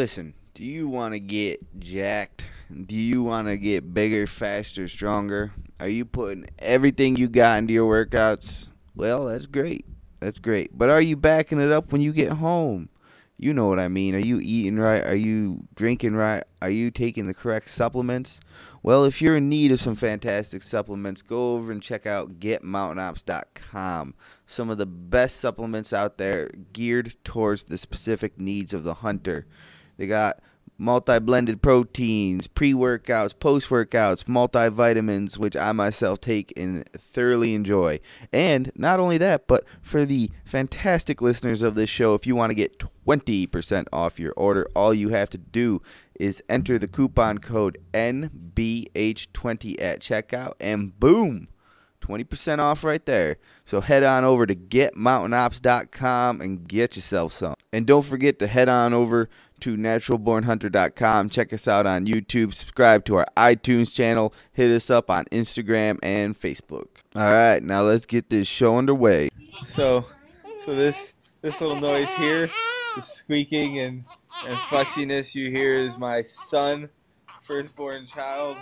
listen, do you want to get jacked? Do you want to get bigger, faster, stronger? Are you putting everything you got into your workouts? Well, that's great. That's great. But are you backing it up when you get home? You know what I mean. Are you eating right? Are you drinking right? Are you taking the correct supplements? Well, if you're in need of some fantastic supplements, go over and check out GetMountainOps.com. Some of the best supplements out there geared towards the specific needs of the hunter. They got multi-blended proteins, pre-workouts, post-workouts, multivitamins, which I myself take and thoroughly enjoy. And not only that, but for the fantastic listeners of this show, if you want to get 20% off your order, all you have to do is enter the coupon code NBH20 at checkout, and boom, 20% off right there. So head on over to GetMountainOps.com and get yourself some. And don't forget to head on over to naturalbornhunter.com. Check us out on YouTube. Subscribe to our iTunes channel. Hit us up on Instagram and Facebook. All right, now let's get this show underway. So this little noise here, the squeaking and fussiness you hear is my son, firstborn child,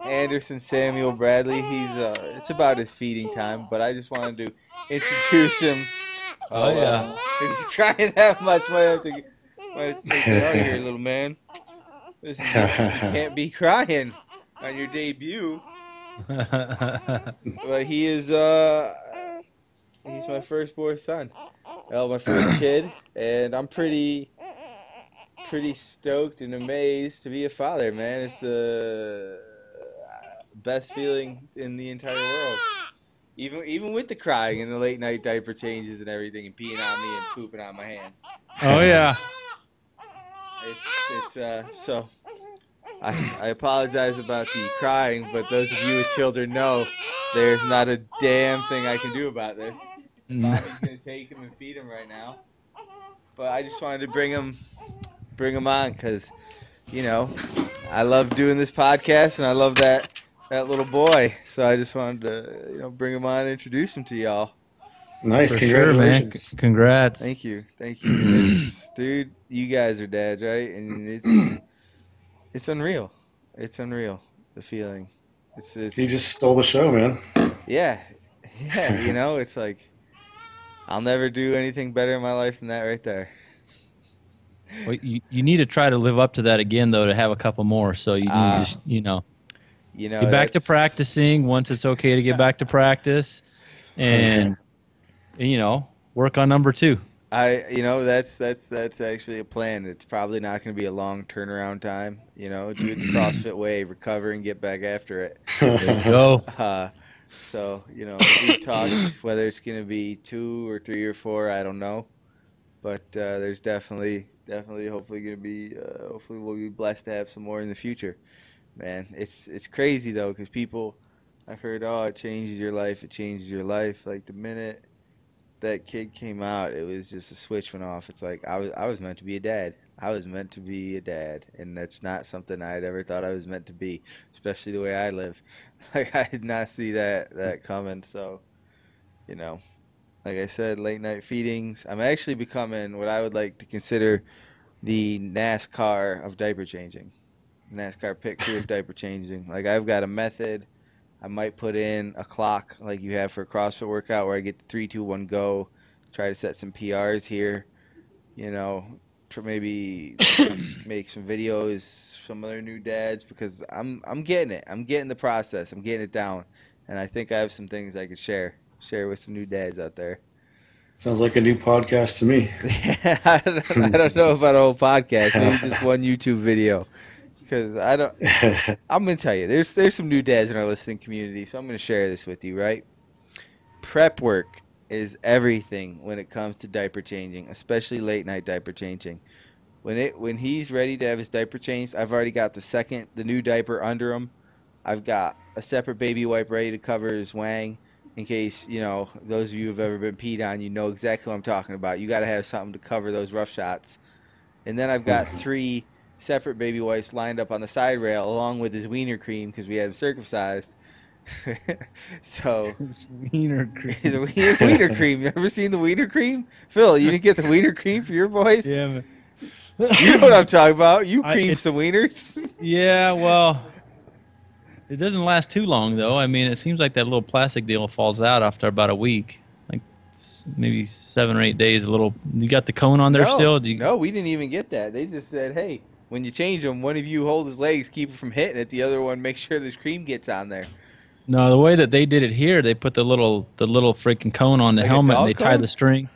Anderson Samuel Bradley. He's it's about his feeding time, but I just wanted to introduce him. He's crying that much. Might have to get out of here, little man. Listen, you can't be crying on your debut. But he is he's my firstborn son. Well, my first kid, and I'm pretty stoked and amazed to be a father, man. It's the best feeling in the entire world. Even with the crying and the late night diaper changes and everything, and peeing on me and pooping on my hands. Oh yeah. So I apologize about the crying, but those of you with children know there's not a damn thing I can do about this. Bobby's gonna take him and feed him right now, but I just wanted to bring him on because, you know, I love doing this podcast and I love that little boy. So I just wanted to, you know, bring him on and introduce him to y'all. Nice, congratulations. Sure, man. Congrats. Thank you. Dude, you guys are dads, right? And it's unreal. It's unreal, the feeling. He just stole the show, man. Yeah. You know, it's like I'll never do anything better in my life than that right there. Well, you need to try to live up to that again, though, to have a couple more. So you need to, you know, get back to practicing once it's okay to get back to practice, and. You know, work on number two. That's actually a plan. It's probably not going to be a long turnaround time. You know, do it the CrossFit way, recover and get back after it. There you go. So, you know, we talked whether it's going to be 2 or 3 or 4. I don't know, but there's definitely, hopefully going to be. Hopefully, we'll be blessed to have some more in the future. Man, it's crazy though, because people, I've heard, oh, it changes your life. It changes your life. Like the minute that kid came out, it was just a switch went off. It's like I was meant to be a dad. I was meant to be a dad, and that's not something I had ever thought I was meant to be, especially the way I live. Like I did not see that coming. So, you know, like I said, late night feedings. I'm actually becoming what I would like to consider the NASCAR of diaper changing, NASCAR pit crew of diaper changing. Like I've got a method. I might put in a clock like you have for a CrossFit workout where I get the 3, 2, 1 go, try to set some PRs here, you know, maybe make some videos, some other new dads, because I'm getting it. I'm getting the process. I'm getting it down. And I think I have some things I could share with some new dads out there. Sounds like a new podcast to me. I don't know about a whole podcast, maybe just one YouTube video. Because I'm going to tell you, there's some new dads in our listening community, so I'm going to share this with you, right? Prep work is everything when it comes to diaper changing, especially late night diaper changing. When he's ready to have his diaper changed, I've already got the new diaper under him. I've got a separate baby wipe ready to cover his wang in case, you know, those of you who've ever been peed on, you know exactly what I'm talking about. You got to have something to cover those rough shots. And then I've got 3 separate baby wipes lined up on the side rail along with his wiener cream because we had him circumcised. So his wiener cream. His wiener cream. You ever seen the wiener cream? Phil, you didn't get the wiener cream for your boys? Yeah, man. You know what I'm talking about. You cream some wieners. Yeah, well, it doesn't last too long, though. I mean, it seems like that little plastic deal falls out after about a week. Like maybe 7 or 8 days. A little. You got the cone on there still? No, we didn't even get that. They just said, hey, when you change them, one of you hold his legs, keep it from hitting it. The other one, make sure this cream gets on there. No, the way that they did it here, they put the little freaking cone on the helmet and they tie the string.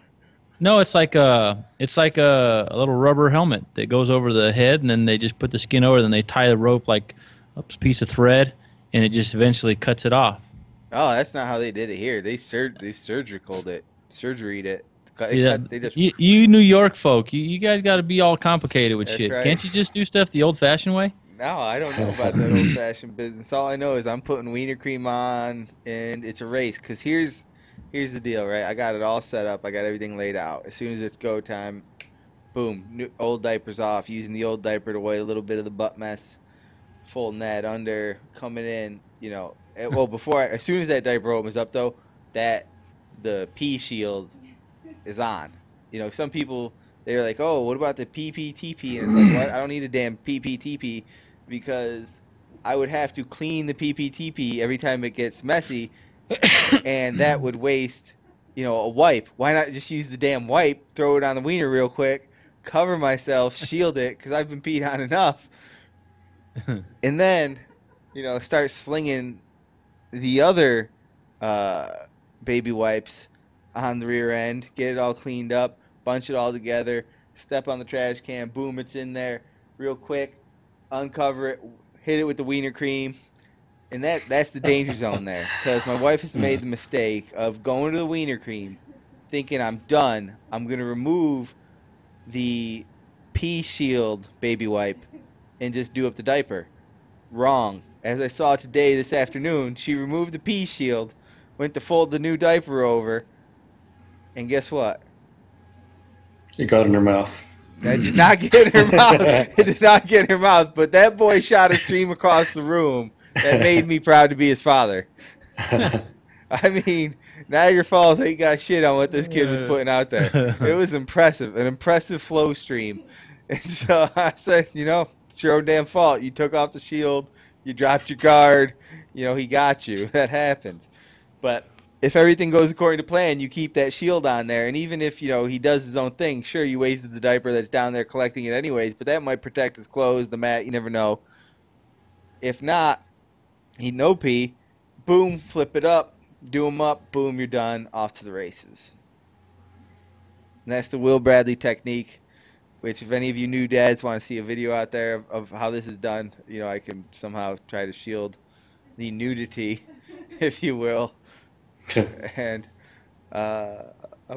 No, it's like a little rubber helmet that goes over the head, and then they just put the skin over it, and they tie the rope like a piece of thread, and it just eventually cuts it off. Oh, that's not how they did it here. They surgicaled it, surgeried it. See, you New York folk, you guys got to be all complicated with shit. Right. Can't you just do stuff the old-fashioned way? No, I don't know about that old-fashioned business. All I know is I'm putting wiener cream on, and it's a race. Because here's the deal, right? I got it all set up. I got everything laid out. As soon as it's go time, boom, new, old diaper's off. Using the old diaper to weigh a little bit of the butt mess, folding that under, coming in. You know, well, as soon as that diaper opens up, though, the pee shield is on. You know, some people, they're like, oh, what about the PPTP? And it's like, what? I don't need a damn PPTP because I would have to clean the PPTP every time it gets messy, and that would waste, you know, a wipe. Why not just use the damn wipe, throw it on the wiener real quick, cover myself, shield it, because I've been peed on enough, and then, you know, start slinging the other baby wipes on the rear end, get it all cleaned up, bunch it all together, step on the trash can, boom, it's in there real quick, uncover it, hit it with the wiener cream, and that's the danger zone there, because my wife has made the mistake of going to the wiener cream thinking I'm done, I'm going to remove the pee shield baby wipe and just do up the diaper. Wrong. As I saw today, this afternoon, she removed the pee shield, went to fold the new diaper over, and guess what? It got in her mouth. That did not get in her mouth. It did not get in her mouth, but that boy shot a stream across the room that made me proud to be his father. I mean, Niagara Falls ain't got shit on what this kid was putting out there. It was impressive, an impressive flow stream. And so I said, you know, it's your own damn fault. You took off the shield. You dropped your guard. You know, he got you. That happens. But if everything goes according to plan, you keep that shield on there. And even if, you know, he does his own thing, sure, you wasted the diaper that's down there collecting it anyways, but that might protect his clothes, the mat, you never know. If not, he no pee, boom, flip it up, do him up, boom, you're done, off to the races. And that's the Will Bradley technique, which if any of you new dads want to see a video out there of how this is done, you know, I can somehow try to shield the nudity, if you will. And I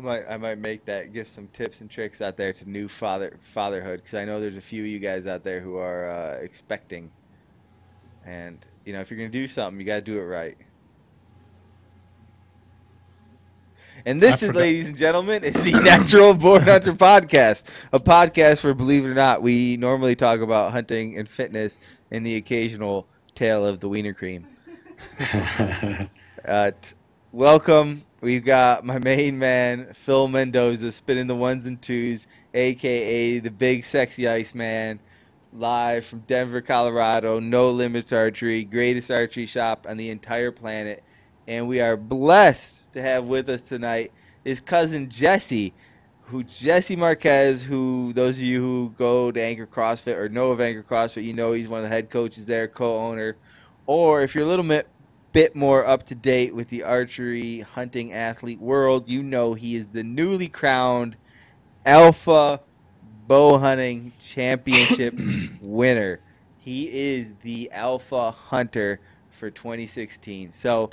might make that, give some tips and tricks out there to new fatherhood, because I know there's a few of you guys out there who are expecting, and you know, if you're gonna do something, you gotta do it right. And this is, ladies and gentlemen, is the Natural Born Hunter podcast, a podcast where, believe it or not, we normally talk about hunting and fitness and the occasional tale of the wiener cream. Welcome. We've got my main man, Phil Mendoza, spinning the ones and twos, a.k.a. the Big Sexy Iceman, live from Denver, Colorado, No Limits Archery, greatest archery shop on the entire planet. And we are blessed to have with us tonight his cousin Jesse, Jesse Marquez, who those of you who go to Anchor CrossFit or know of Anchor CrossFit, you know he's one of the head coaches there, co-owner. Or if you're a little bit more up to date with the archery hunting athlete world, you know he is the newly crowned Alpha Bow Hunting Championship winner. He is the Alpha Hunter for 2016. So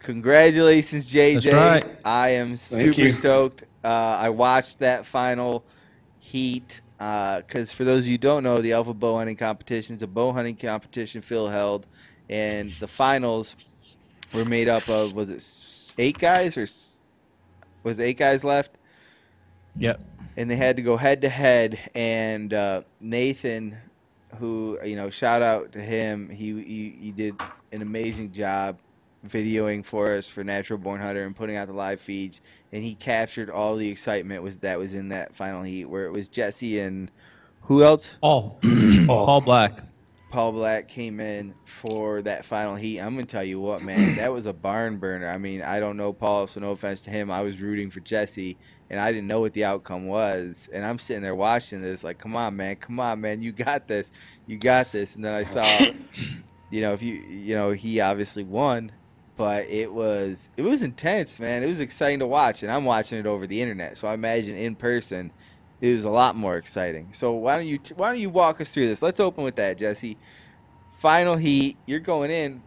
congratulations, JJ. That's right. I am super stoked. I watched that final heat because for those of you who don't know, the Alpha Bow Hunting competition is a bow hunting competition Phil held. And the finals were made up of, was it 8 guys, or was it 8 guys left? Yep. And they had to go head to head. And Nathan, who, you know, shout out to him, he did an amazing job. videoing for us for Natural Born Hunter and putting out the live feeds, and he captured all the excitement that was in that final heat where it was Jesse and who else? Paul Black. Paul Black came in for that final heat. I'm going to tell you what, man, that was a barn burner. I mean, I don't know Paul, so no offense to him. I was rooting for Jesse, and I didn't know what the outcome was. And I'm sitting there watching this like, come on, man, you got this. You got this. And then I saw, he obviously won, but it was intense, man. It was exciting to watch, and I'm watching it over the internet. So I imagine in person it was a lot more exciting. So why don't you walk us through this? Let's open with that, Jesse. Final heat, you're going in.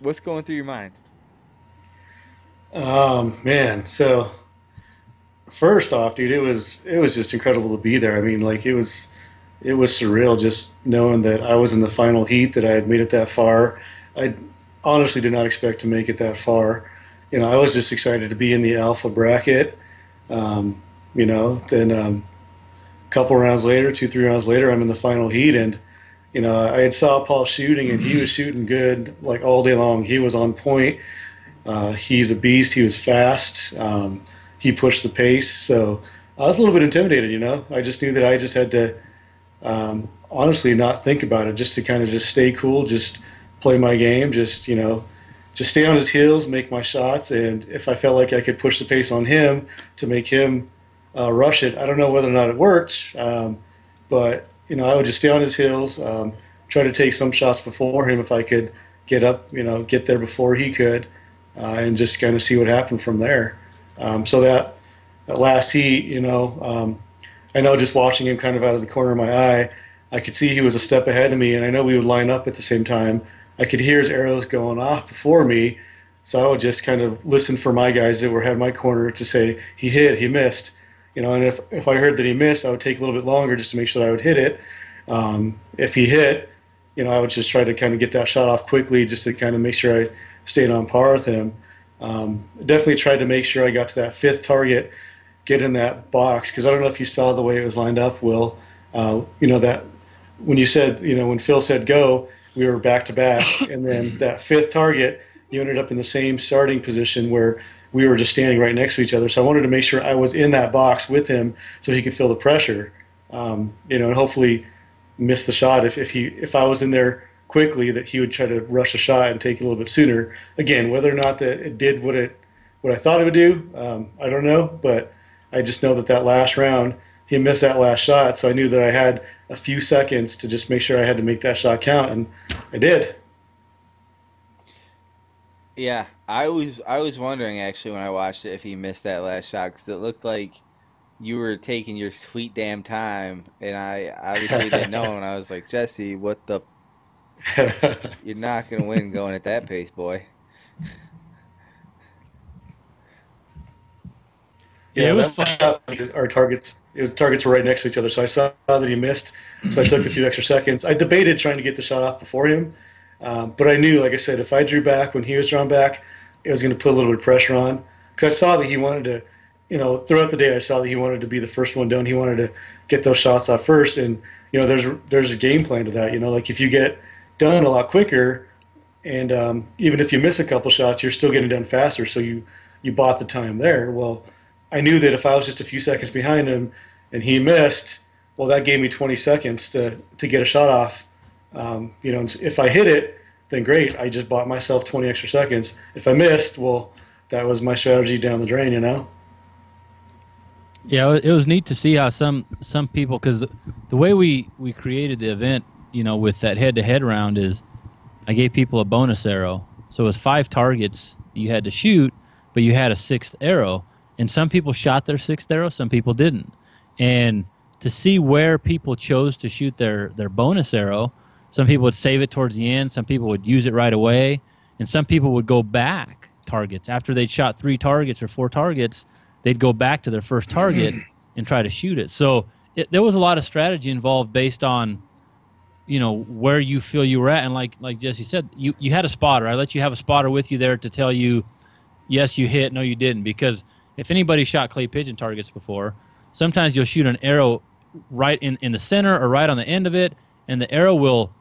What's going through your mind? Man, so first off, dude, it was just incredible to be there. I mean, like it was surreal just knowing that I was in the final heat, that I had made it that far. I honestly did not expect to make it that far. You know, I was just excited to be in the alpha bracket. Couple rounds later, 2-3 rounds later, I'm in the final heat, and you know, I had saw Paul shooting, and he was shooting good like all day long. He was on point. He's a beast. He was fast. He pushed the pace. So I was a little bit intimidated. You know, I just knew that I just had to honestly not think about it, just to kind of just stay cool, just play my game, just stay on his heels, make my shots, and if I felt like I could push the pace on him to make him rush it. I don't know whether or not it worked, but you know, I would just stay on his heels, try to take some shots before him if I could get up, you know, get there before he could, and just kind of see what happened from there. So that last heat, you know, I know just watching him kind of out of the corner of my eye, I could see he was a step ahead of me, and I know we would line up at the same time. I could hear his arrows going off before me, so I would just kind of listen for my guys that had my corner to say, he hit, he missed. You know, and if I heard that he missed, I would take a little bit longer just to make sure that I would hit it. If he hit, you know, I would just try to kind of get that shot off quickly just to kind of make sure I stayed on par with him. Definitely tried to make sure I got to that fifth target, get in that box, because I don't know if you saw the way it was lined up, Will. You know, that when you said, you know, when Phil said go, we were back to back. And then that fifth target, you ended up in the same starting position where we were just standing right next to each other, so I wanted to make sure I was in that box with him so he could feel the pressure, you know, and hopefully miss the shot. If I was in there quickly, that he would try to rush a shot and take it a little bit sooner. Again, whether or not that it did what I thought it would do, I don't know, but I just know that last round he missed that last shot, so I knew that I had a few seconds to just make sure I had to make that shot count, and I did. Yeah, I was wondering actually when I watched it if he missed that last shot, because it looked like you were taking your sweet damn time, and I obviously didn't know, and I was like, Jesse, what the? You're not gonna win going at that pace, boy. Yeah, it was fun. Our targets. His targets were right next to each other, so I saw that he missed. So I took a few extra seconds. I debated trying to get the shot off before him. But I knew, like I said, if I drew back when he was drawn back, it was going to put a little bit of pressure on. Because I saw that he wanted to, you know, throughout the day, I saw that he wanted to be the first one down. He wanted to get those shots off first. And, you know, there's a game plan to that. You know, like if you get done a lot quicker, and even if you miss a couple shots, you're still getting done faster. So you bought the time there. Well, I knew that if I was just a few seconds behind him and he missed, well, that gave me 20 seconds to get a shot off. You know, if I hit it, then great. I just bought myself 20 extra seconds. If I missed, well, that was my strategy down the drain, you know? Yeah, it was neat to see how some people, because the way we created the event, you know, with that head-to-head round is I gave people a bonus arrow. So it was 5 targets you had to shoot, but you had a 6th arrow. And some people shot their 6th arrow, some people didn't. And to see where people chose to shoot their bonus arrow, some people would save it towards the end. Some people would use it right away. And some people would go back targets. After they'd shot 3 targets or 4 targets, they'd go back to their first target and try to shoot it. So there was a lot of strategy involved based on, you know, where you feel you were at. And like Jesse said, you had a spotter. I let you have a spotter with you there to tell you, yes, you hit, no, you didn't. Because if anybody shot clay pigeon targets before, sometimes you'll shoot an arrow right in the center or right on the end of it, and the arrow will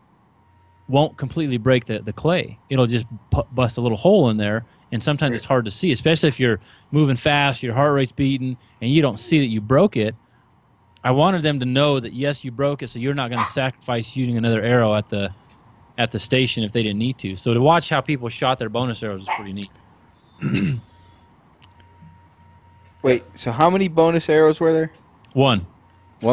won't completely break the clay. It'll just bust a little hole in there, and sometimes it's hard to see, especially if you're moving fast, your heart rate's beating, and you don't see that you broke it. I wanted them to know that, yes, you broke it, so you're not going to sacrifice using another arrow at the station if they didn't need to. So to watch how people shot their bonus arrows is pretty neat. Wait, so how many bonus arrows were there? One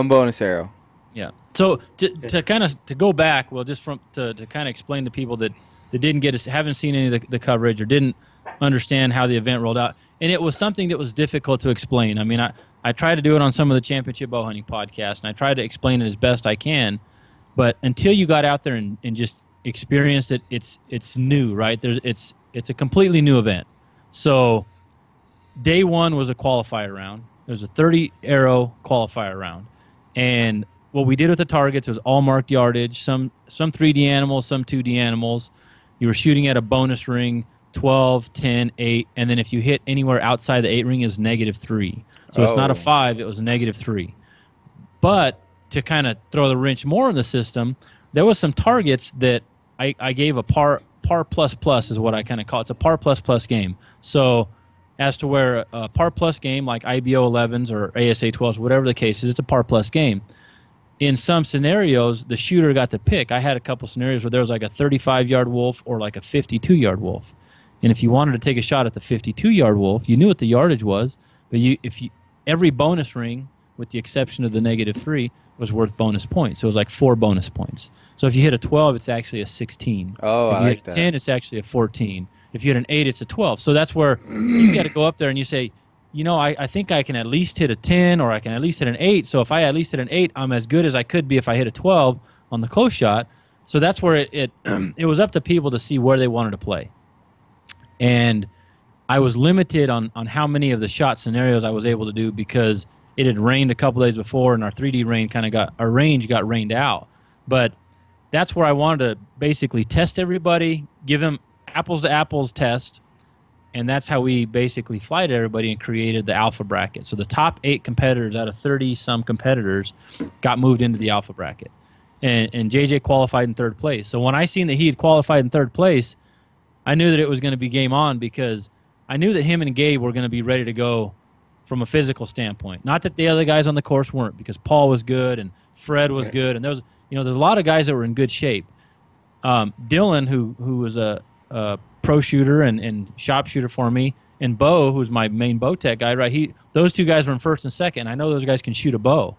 bonus arrow. Yeah. So to go back, well, just to kind of explain to people that didn't get us, haven't seen any of the coverage or didn't understand how the event rolled out, and it was something that was difficult to explain. I mean, I tried to do it on some of the Championship Bow Hunting podcasts, and I tried to explain it as best I can, but until you got out there and just experienced it, it's new, right? It's a completely new event. So day one was a qualifier round. It was a 30-arrow qualifier round, and what we did with the targets was all marked yardage, some 3D animals, some 2D animals. You were shooting at a bonus ring, 12, 10, 8, and then if you hit anywhere outside the 8 ring, it was -3. So it's not a 5, it was -3. But to kind of throw the wrench more in the system, there was some targets that I gave a par plus is what I kind of call it. It's a par plus game. So as to where a par plus game like IBO 11s or ASA 12s, whatever the case is, it's a par plus game. In some scenarios, the shooter got to pick. I had a couple scenarios where there was like a 35-yard wolf or like a 52-yard wolf. And if you wanted to take a shot at the 52-yard wolf, you knew what the yardage was, but every bonus ring, with the exception of the -3, was worth bonus points. So it was like 4 bonus points. So if you hit a 12, it's actually a 16. Oh, I like that. If you hit a 10, it's actually a 14. If you hit an 8, it's a 12. So that's where you got to go up there and you say, you know, I think I can at least hit a 10 or I can at least hit an 8. So if I at least hit an 8, I'm as good as I could be if I hit a 12 on the close shot. So that's where it was up to people to see where they wanted to play. And I was limited on how many of the shot scenarios I was able to do because it had rained a couple days before and our 3D rain our range got rained out. But that's where I wanted to basically test everybody, give them apples to apples test. And that's how we basically flighted everybody and created the alpha bracket. So the top 8 competitors out of 30-some competitors got moved into the alpha bracket. And JJ qualified in 3rd place. So when I seen that he had qualified in 3rd place, I knew that it was going to be game on because I knew that him and Gabe were going to be ready to go from a physical standpoint. Not that the other guys on the course weren't, because Paul was good and Fred was good. And there's a lot of guys that were in good shape. Dylan, who was a pro shooter and shop shooter for me, and Bo, who's my main Bowtech guy, right? Those two guys were in 1st and 2nd. I know those guys can shoot a bow,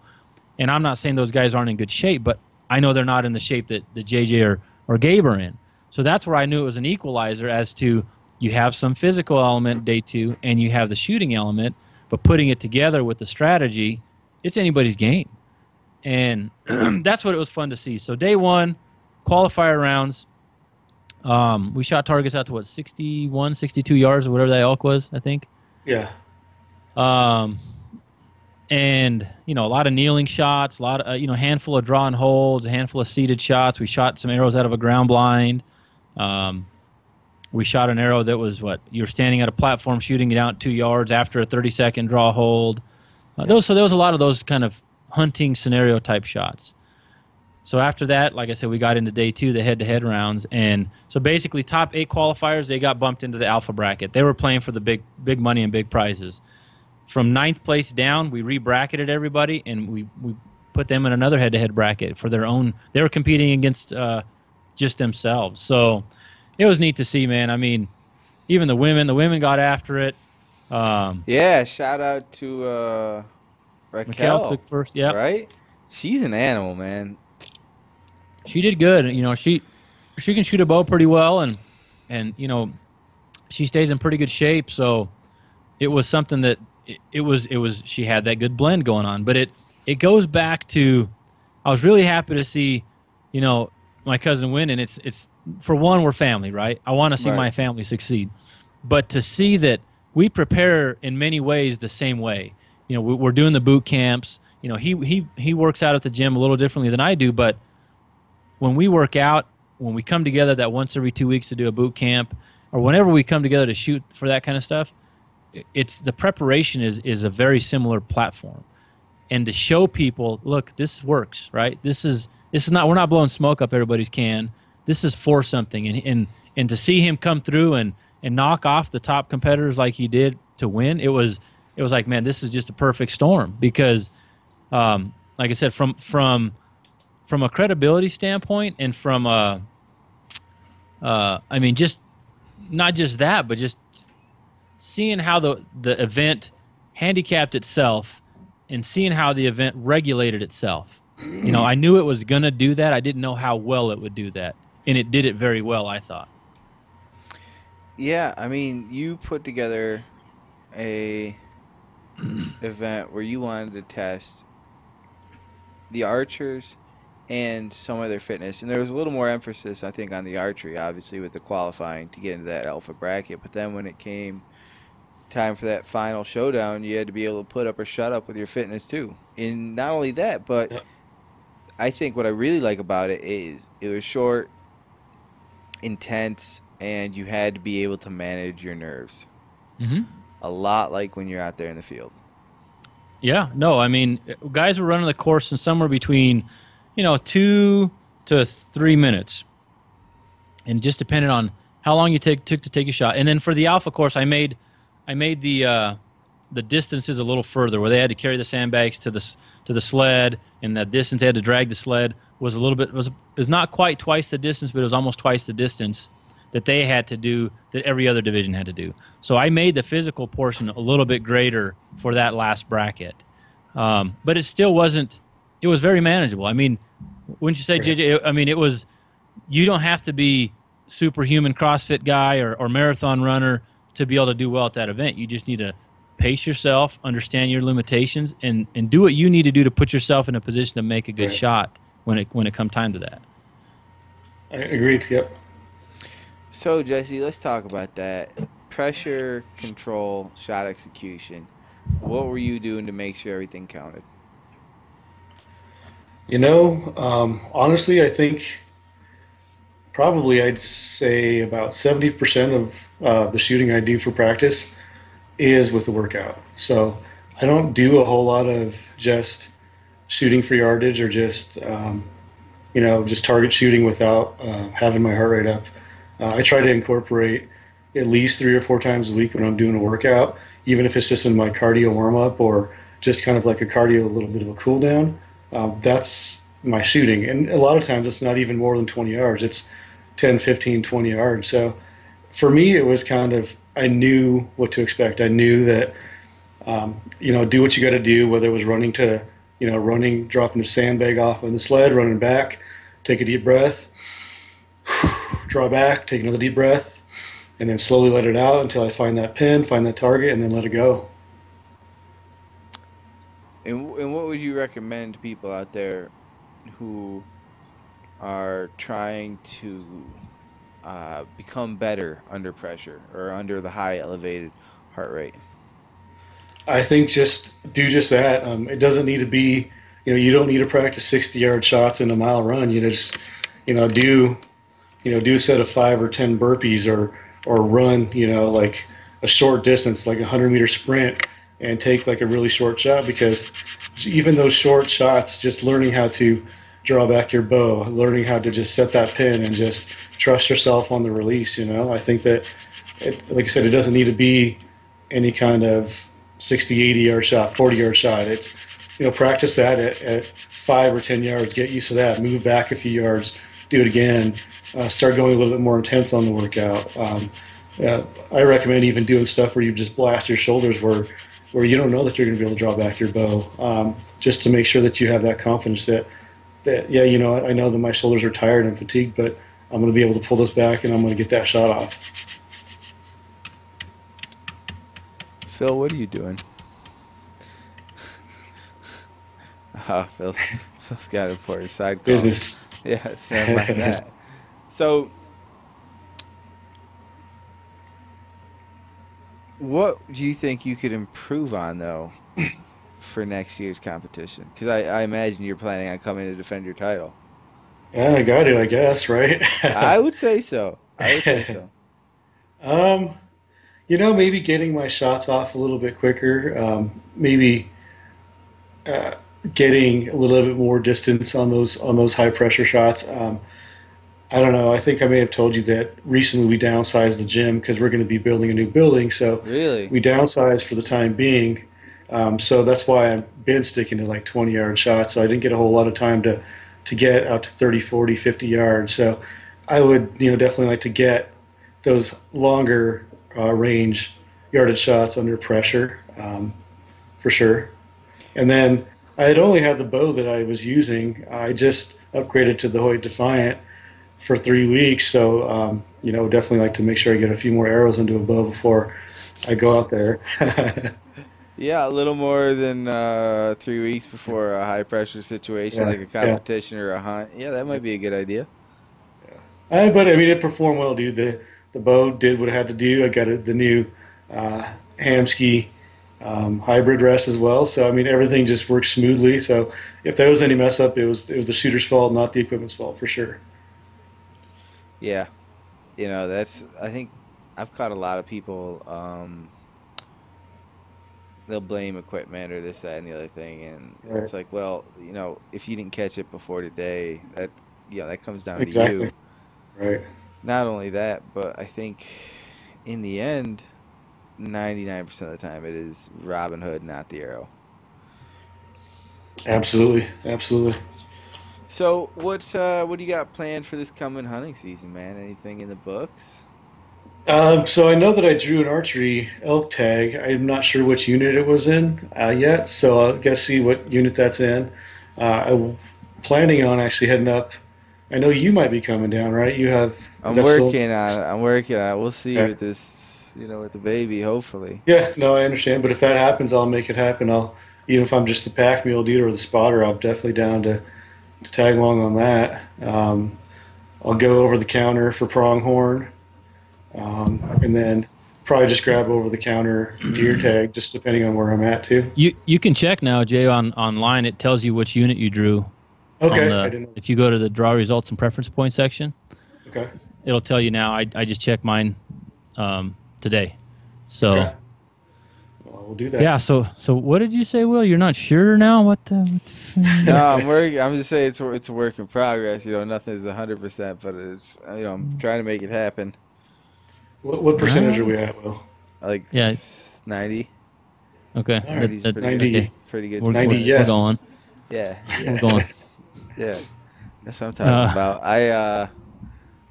and I'm not saying those guys aren't in good shape, but I know they're not in the shape that JJ or Gabe are in. So that's where I knew it was an equalizer as to you have some physical element day two and you have the shooting element, but putting it together with the strategy, it's anybody's game. And that's what it was fun to see. So day one, qualifier rounds, we shot targets out to, 61, 62 yards or whatever that elk was, I think. Yeah. And, a lot of kneeling shots, a lot of, handful of draw and holds, a handful of seated shots. We shot some arrows out of a ground blind. We shot an arrow that was, you were standing at a platform shooting it out 2 yards after a 30-second draw hold. So there was a lot of those kind of hunting scenario type shots. So after that, like I said, we got into day two, the head-to-head rounds. And so basically top 8 qualifiers, they got bumped into the alpha bracket. They were playing for the big money and big prizes. From 9th place down, we re-bracketed everybody, and we put them in another head-to-head bracket for their own. They were competing against just themselves. So it was neat to see, man. I mean, even the women got after it. Yeah, shout out to Raquel took first, yeah. Right? She's an animal, man. She did good. She can shoot a bow pretty well, and she stays in pretty good shape. So it was something that it was she had that good blend going on. But it goes back to I was really happy to see my cousin win, and it's for one, we're family, right? I want to see my family succeed, but to see that we prepare in many ways the same way. We're doing the boot camps. He works out at the gym a little differently than I do, but when we work out, when we come together that once every 2 weeks to do a boot camp, or whenever we come together to shoot for that kind of stuff, it's the preparation is a very similar platform. And to show people, look, this works, right? This is not, we're not blowing smoke up everybody's can. this is for something. And to see him come through and knock off the top competitors like he did to win, it was like, man, this is just a perfect storm. Because, like I said, from a credibility standpoint, and from a, I mean, just not just that, but just seeing how the event handicapped itself, and seeing how the event regulated itself. You know, I knew it was going to do that. I didn't know how well it would do that. And it did it very well, I thought. Yeah, I mean, you put together a event where you wanted to test the archers and some other fitness. And there was a little more emphasis, I think, on the archery, obviously, with the qualifying to get into that alpha bracket. But then when it came time for that final showdown, you had to be able to put up or shut up with your fitness, too. And not only that, but I think what I really like about it is it was short, intense, and you had to be able to manage your nerves. Mm-hmm. A lot like when you're out there in the field. Yeah, no, I mean, guys were running the course in somewhere between, 2 to 3 minutes. And just depended on how long you took to take a shot. And then for the alpha course, I made the distances a little further, where they had to carry the sandbags to the sled, and the distance they had to drag the sled was a little bit, was not quite twice the distance, but it was almost twice the distance that they had to do, that every other division had to do. So I made the physical portion a little bit greater for that last bracket. But it still wasn't, it was very manageable. I mean, wouldn't you say, JJ, I mean, it was, you don't have to be superhuman CrossFit guy or marathon runner to be able to do well at that event. You just need to pace yourself, understand your limitations, and do what you need to do to put yourself in a position to make a good shot when it comes time to that. I agree. Yep. So, Jesse, let's talk about that. Pressure, control, shot execution. What were you doing to make sure everything counted? Honestly, I think probably I'd say about 70% of the shooting I do for practice is with the workout. So I don't do a whole lot of just shooting for yardage or just, just target shooting without having my heart rate up. I try to incorporate at least 3 or 4 times a week when I'm doing a workout, even if it's just in my cardio warm-up or just kind of like a cardio, a little bit of a cool down. That's my shooting. And a lot of times it's not even more than 20 yards. It's 10, 15, 20 yards. So for me, it was kind of, I knew what to expect. I knew that, do what you got to do, whether it was running to, dropping the sandbag off on the sled, running back, take a deep breath, draw back, take another deep breath, and then slowly let it out until I find that pin, find that target, and then let it go. And what would you recommend to people out there who are trying to become better under pressure or under the high elevated heart rate? I think just do just that. It doesn't need to be, you don't need to practice 60-yard shots in a mile run. You just, do a set of 5 or 10 burpees or run, like a short distance, like a 100-meter sprint, and take like a really short shot, because even those short shots, just learning how to draw back your bow, learning how to just set that pin and just trust yourself on the release. I think that, like I said, it doesn't need to be any kind of 60, 80-yard shot, 40-yard shot. It's, practice that at 5 or 10 yards, get used to that, move back a few yards, do it again, start going a little bit more intense on the workout. I recommend even doing stuff where you just blast your shoulders where you don't know that you're going to be able to draw back your bow, just to make sure that you have that confidence that I know that my shoulders are tired and fatigued, but I'm going to be able to pull this back and I'm going to get that shot off. Phil, what are you doing? Phil's got it for his side call. Business. Yeah, something like that. So, what do you think you could improve on, though, for next year's competition? Because I imagine you're planning on coming to defend your title. Yeah, I got it, I guess, right? I would say so. Maybe getting my shots off a little bit quicker, getting a little bit more distance on those high pressure shots. I don't know. I think I may have told you that recently we downsized the gym because we're going to be building a new building. So really? We downsized for the time being. So that's why I've been sticking to like 20-yard shots. So I didn't get a whole lot of time to get out to 30, 40, 50 yards. So I would, definitely like to get those longer range yardage shots under pressure, for sure. And then I had only had the bow that I was using. I just upgraded to the Hoyt Defiant for 3 weeks, so definitely like to make sure I get a few more arrows into a bow before I go out there. Yeah, a little more than 3 weeks before a high pressure situation, like a competition or a hunt. Yeah, that might be a good idea. Yeah. But I mean, it performed well, dude. The bow did what it had to do. I got the new Hamsky hybrid rest as well, so I mean everything just worked smoothly. So if there was any mess up, it was the shooter's fault, not the equipment's fault, for sure. Yeah, I think I've caught a lot of people, they'll blame equipment or this, that, and the other thing, and right. It's like, well, if you didn't catch it before today, that, that comes down exactly. to you. Right. Not only that, but I think in the end, 99% of the time, it is Robin Hood, not the arrow. Absolutely, absolutely. So what do you got planned for this coming hunting season, man? Anything in the books? So I know that I drew an archery elk tag. I'm not sure which unit it was in yet, so I'll see what unit that's in. I'm planning on actually heading up. I know you might be coming down, right? You have. I'm working on it. We'll see with this, with the baby, hopefully. Yeah, no, I understand. But if that happens, I'll make it happen. Even if I'm just the pack mule dude or the spotter, I'm definitely down to tag along on that. I'll go over the counter for pronghorn, and then probably just grab over the counter deer tag, just depending on where I'm at too. You can check now, Jay, online. It tells you which unit you drew. Okay. I didn't know. If you go to the draw results and preference point section, okay, it'll tell you now. I just checked mine today, so. Okay. We'll do that. Yeah. So what did you say, Will? You're not sure now? What the No, I'm just saying it's a work in progress. Nothing is 100%, but it's I'm trying to make it happen. What percentage are we at, Will? 90. Okay. Right. 90. Okay. Pretty good. 90. Yes. We're going. Yeah. We're going. Yeah. That's what I'm talking about.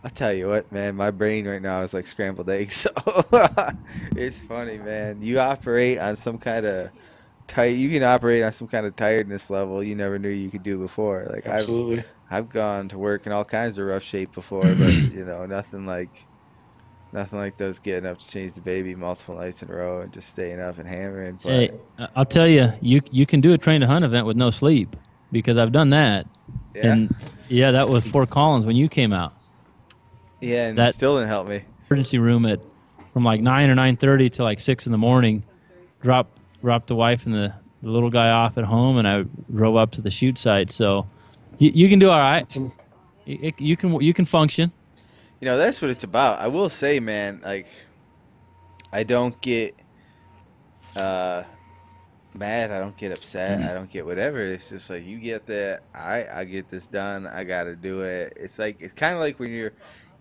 I'll tell you what, man, my brain right now is like scrambled eggs. So it's funny, man. You operate on some kind of you can operate on some kind of tiredness level you never knew you could do before. Like absolutely. I've gone to work in all kinds of rough shape before, but nothing like those getting up to change the baby multiple nights in a row and just staying up and hammering. But, hey, I'll tell you, you can do a train to hunt event with no sleep, because I've done that. Yeah. And yeah, that was Fort Collins when you came out. Yeah, and that still didn't help me. Emergency room from like 9 or 9:30 to like 6 in the morning. Dropped the wife and the little guy off at home, and I drove up to the shoot site. So, you can do all right. You can function. That's what it's about. I will say, man, like I don't get mad. I don't get upset. I don't get whatever. It's just like you get that. I get this done. I got to do it. It's kind of like when you're.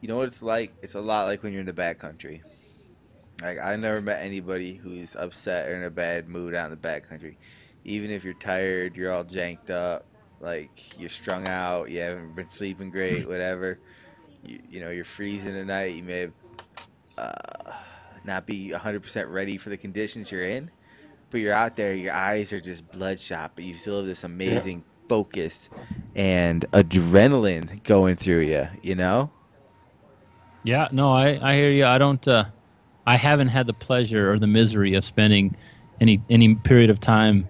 You know what it's like? It's a lot like when you're in the backcountry. Like, I never met anybody who's upset or in a bad mood out in the backcountry. Even if you're tired, you're all janked up, like you're strung out, you haven't been sleeping great, whatever. You're freezing at night. You may have, not be 100% ready for the conditions you're in, but you're out there. Your eyes are just bloodshot, but you still have this amazing focus and adrenaline going through you. Yeah, no, I hear you. I don't. I haven't had the pleasure or the misery of spending any period of time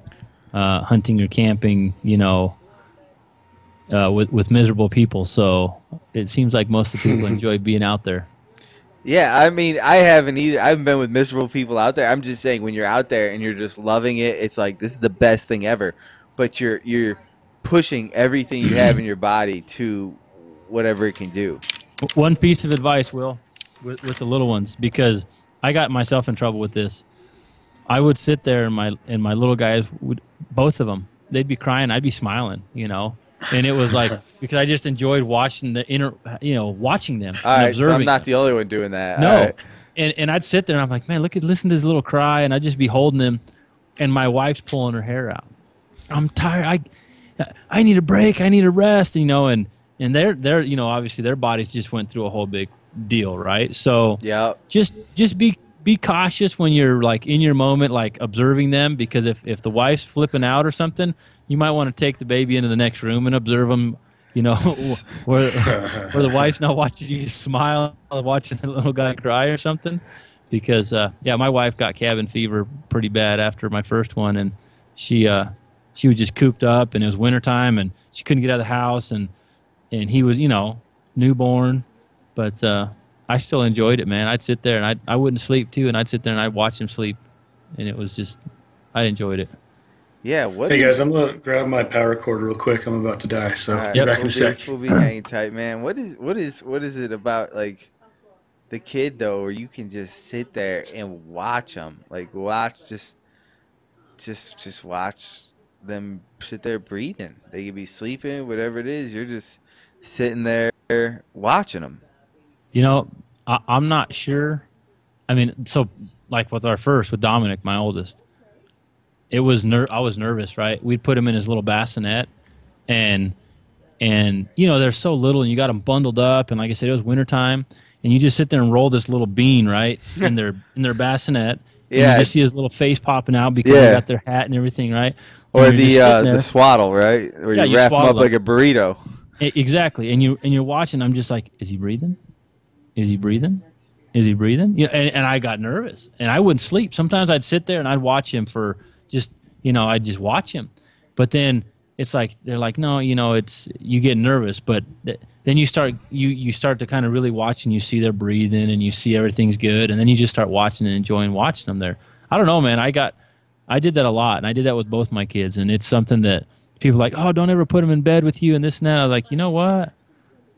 hunting or camping, with miserable people. So it seems like most of the people enjoy being out there. Yeah, I mean, I haven't either. I haven't been with miserable people out there. I'm just saying, when you're out there and you're just loving it, it's like this is the best thing ever. But you're pushing everything you have in your body to whatever it can do. One piece of advice, Will, with the little ones, because I got myself in trouble with this. I would sit there, and my little guys would, both of them, they'd be crying, I'd be smiling, And it was like, because I just enjoyed watching the watching them. All right, so I'm not the only one doing that. No. Right. And I'd sit there and I'm like, man, listen to this little cry, and I'd just be holding them, and my wife's pulling her hair out. I'm tired. I need a break. I need a rest, and they're obviously their bodies just went through a whole big deal, right? So yeah, just be cautious when you're like in your moment, like observing them, because if the wife's flipping out or something, you might want to take the baby into the next room and observe them, where the wife's not watching you smile, watching the little guy cry or something, because my wife got cabin fever pretty bad after my first one, and she was just cooped up, and it was wintertime, and she couldn't get out of the house, and he was newborn, but I still enjoyed it, man. I'd sit there and I wouldn't sleep too, and I'd sit there and I'd watch him sleep, and it was just, I enjoyed it. Yeah. Hey guys, I'm gonna grab my power cord real quick. I'm about to die, so right, back in a sec. We'll be hanging tight, man. What is it about like the kid though, where you can just sit there and watch them, just watch them sit there breathing. They could be sleeping, whatever it is. You're just sitting there watching them. I'm not sure. I mean, so like with Dominic, my oldest. It was I was nervous, right? We'd put him in his little bassinet, and they're so little, and you got them bundled up, and like I said, it was wintertime, and you just sit there and roll this little bean, right, in their bassinet. Yeah, and you just see his little face popping out because they got their hat and everything, right? Or the swaddle, right, where you wrap him up like a burrito. Exactly, and you're watching. I'm just like, is he breathing? Is he breathing? Is he breathing? And I got nervous, and I wouldn't sleep. Sometimes I'd sit there and I'd watch him for. I'd just watch him, but then it's like they're like, no, you get nervous, but then you start to kind of really watch, and you see they're breathing, and you see everything's good, and then you just start watching and enjoying watching them there. I don't know, man. I did that a lot, and I did that with both my kids, and it's something that people are like, oh, don't ever put them in bed with you and this and that. I was like, you know what?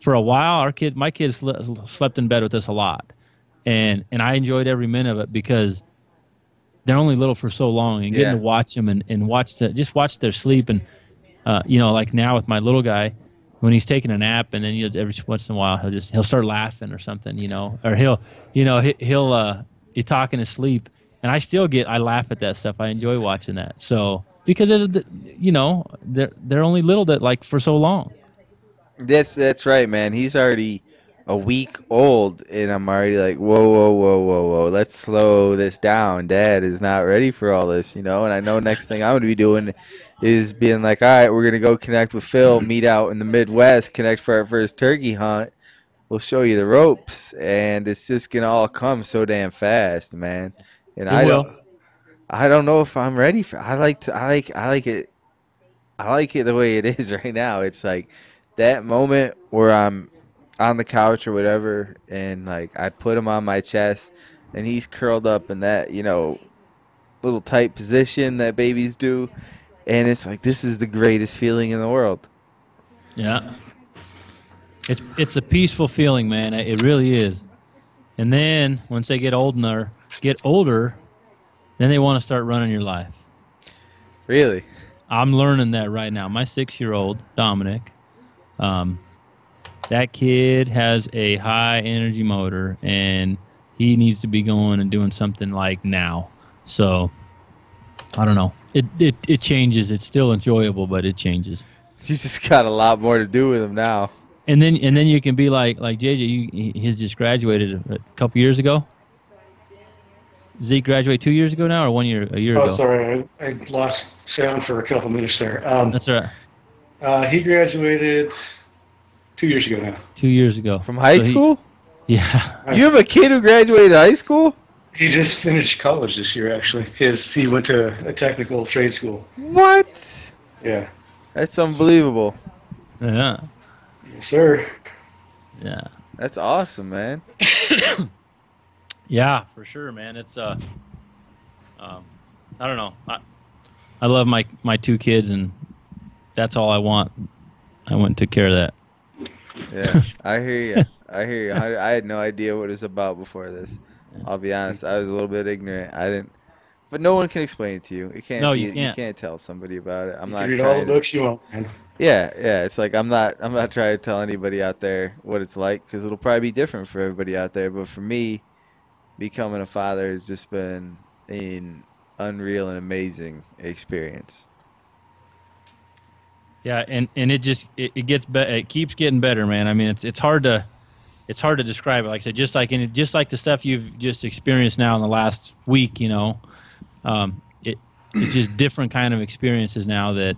For a while, my kids slept in bed with us a lot, and I enjoyed every minute of it because. They're only little for so long, and getting to watch them and watch their sleep, and like now with my little guy, when he's taking a nap, and then every once in a while he'll start laughing or something, or he'll be talking to sleep, and I laugh at that stuff. I enjoy watching that, so because they're only little that like for so long. That's right, man. He's already a week old, and I'm already like, whoa, whoa, whoa, whoa, whoa. Let's slow this down. Dad is not ready for all this, And I know next thing I'm going to be doing is being like, all right, we're going to go connect with Phil, meet out in the Midwest, connect for our first turkey hunt. We'll show you the ropes, and it's just going to all come so damn fast, man. And I don't know if I'm ready for. I like it the way it is right now. It's like that moment where I'm on the couch or whatever, and like I put him on my chest, and he's curled up in that little tight position that babies do, and it's like this is the greatest feeling in the world. Yeah, it's a peaceful feeling, man. It really is. And then once they get older, then they want to start running your life. Really, I'm learning that right now. My 6-year-old Dominic, that kid has a high energy motor, and he needs to be going and doing something like now. So I don't know. It changes. It's still enjoyable, but it changes. You just got a lot more to do with him now. And then you can be like JJ. He's just graduated a couple years ago. Zeke graduated 2 years ago now, or 1 year, a year ago. Oh, sorry, I lost sound for a couple minutes there. That's all right. He graduated 2 years ago now. 2 years ago. From high school? Yeah. You have a kid who graduated high school? He just finished college this year, actually. He went to a technical trade school. What? Yeah. That's unbelievable. Yeah. Yes, sir. Yeah. That's awesome, man. Yeah, for sure, man. It's, I don't know. I love my two kids, and that's all I want. I went and took care of that. Yeah, I hear you. I had no idea what it's about before this. I'll be honest, I was a little bit ignorant. I didn't But no one can explain it to you. You can't tell somebody about it. You can read all the books you want, man. Yeah. It's like I'm not trying to tell anybody out there what it's like, because it'll probably be different for everybody out there. But for me, becoming a father has just been an unreal and amazing experience. Yeah, and it just it keeps getting better, man. I mean, it's hard to describe it. Like I said, just like the stuff you've just experienced now in the last week, you know. It's just different kind of experiences now that